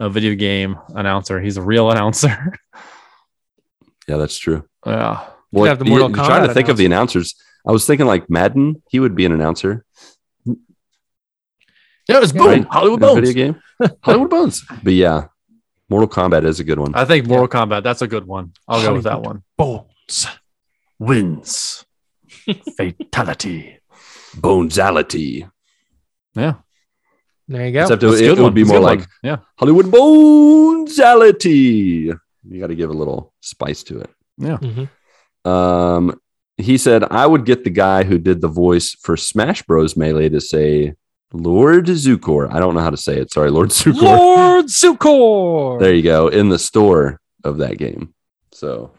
a video game announcer. He's a real announcer. Yeah, that's true. Yeah. Well, I'm trying to think of the announcers. I was thinking like Madden, he would be an announcer. Yeah, it was boom, right? Hollywood Bones. Video game. Hollywood Bones. But yeah, Mortal Kombat is a good one. I think Mortal Kombat, that's a good one. I'll go with that one. Bones wins. Fatality. Bonesality. Yeah. There you go. Except it would be more like Hollywood Bonesality. You got to give a little spice to it. Yeah. Mm-hmm. He said, I would get the guy who did the voice for Smash Bros. Melee to say, Lord Zukor. I don't know how to say it. Sorry, Lord Zukor. Lord Zukor. There you go. In the store of that game. So,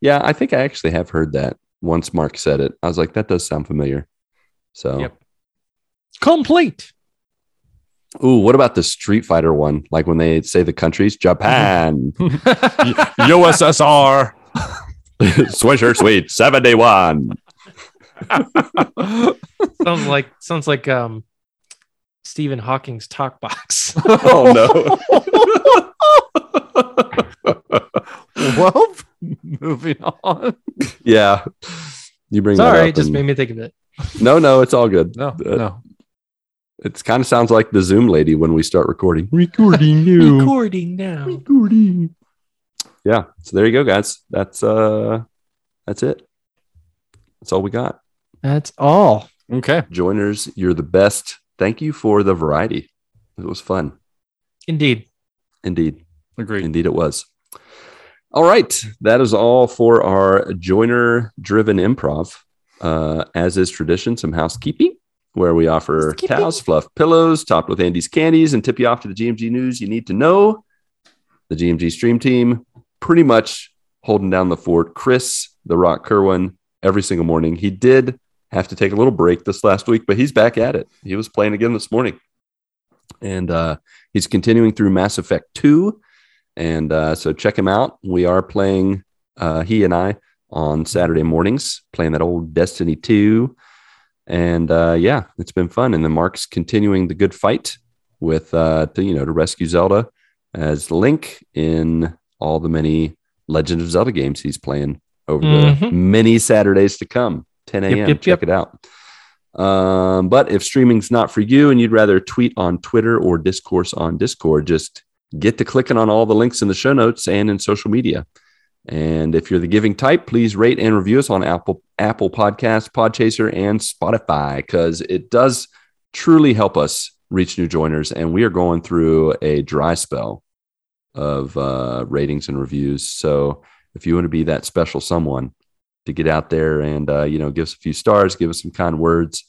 yeah, I think I actually have heard that once Mark said it. I was like, that does sound familiar. So, yep. Complete. Ooh, what about the Street Fighter one? Like when they say the countries, Japan, USSR. Swisher Sweet 71. Sounds like Stephen Hawking's talk box. Oh no. Well, moving on. Yeah, you bring. Sorry, that up. It just made me think of it. No, it's all good. No. It kind of sounds like the Zoom lady when we start recording. Recording now. Yeah, so there you go, guys. That's it. That's all we got. That's all. Okay. Joiners, you're the best. Thank you for the variety. It was fun. Indeed. Agreed. Indeed it was. All right. That is all for our joiner-driven improv. As is tradition, some housekeeping, where we offer towels, fluff pillows, topped with Andy's candies, and tip you off to the GMG news you need to know. The GMG stream team. Pretty much holding down the fort. Chris, the Rock Kerwin, every single morning. He did have to take a little break this last week, but he's back at it. He was playing again this morning. And he's continuing through Mass Effect 2. And so check him out. We are playing, he and I, on Saturday mornings, playing that old Destiny 2. And yeah, it's been fun. And then Mark's continuing the good fight with to rescue Zelda as Link in all the many Legend of Zelda games he's playing over the many Saturdays to come. 10 a.m. Check it out. But if streaming's not for you and you'd rather tweet on Twitter or discourse on Discord, just get to clicking on all the links in the show notes and in social media. And if you're the giving type, please rate and review us on Apple Podcasts, Podchaser, and Spotify, because it does truly help us reach new joiners. And we are going through a dry spell of ratings and reviews. So if you want to be that special someone to get out there and, give us a few stars, give us some kind words,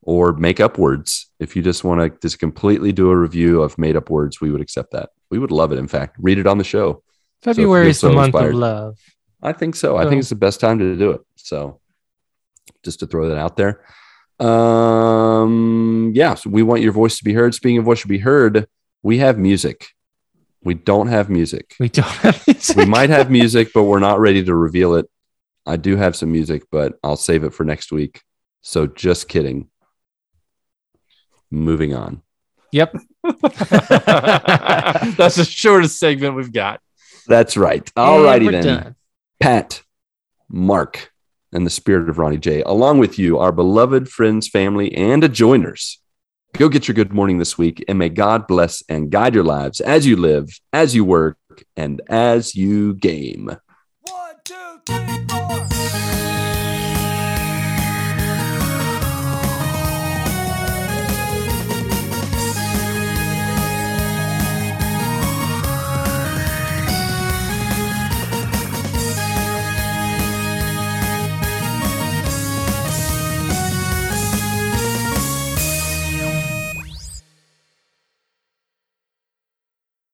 or make up words. If you just want to just completely do a review of made up words, we would accept that. We would love it. In fact, read it on the show. February is the month of love. I think so. I think it's the best time to do it. So just to throw that out there. So we want your voice to be heard. Speaking of voice to be heard, we have music. We don't have music. We might have music, but we're not ready to reveal it. I do have some music, but I'll save it for next week. So just kidding. Moving on. Yep. That's the shortest segment we've got. That's right. All righty then. Done. Pat, Mark, and the spirit of Ronnie J, along with you, our beloved friends, family, and adjoiners. Go get your good morning this week, and may God bless and guide your lives as you live, as you work, and as you game. 1, 2, 3, 4.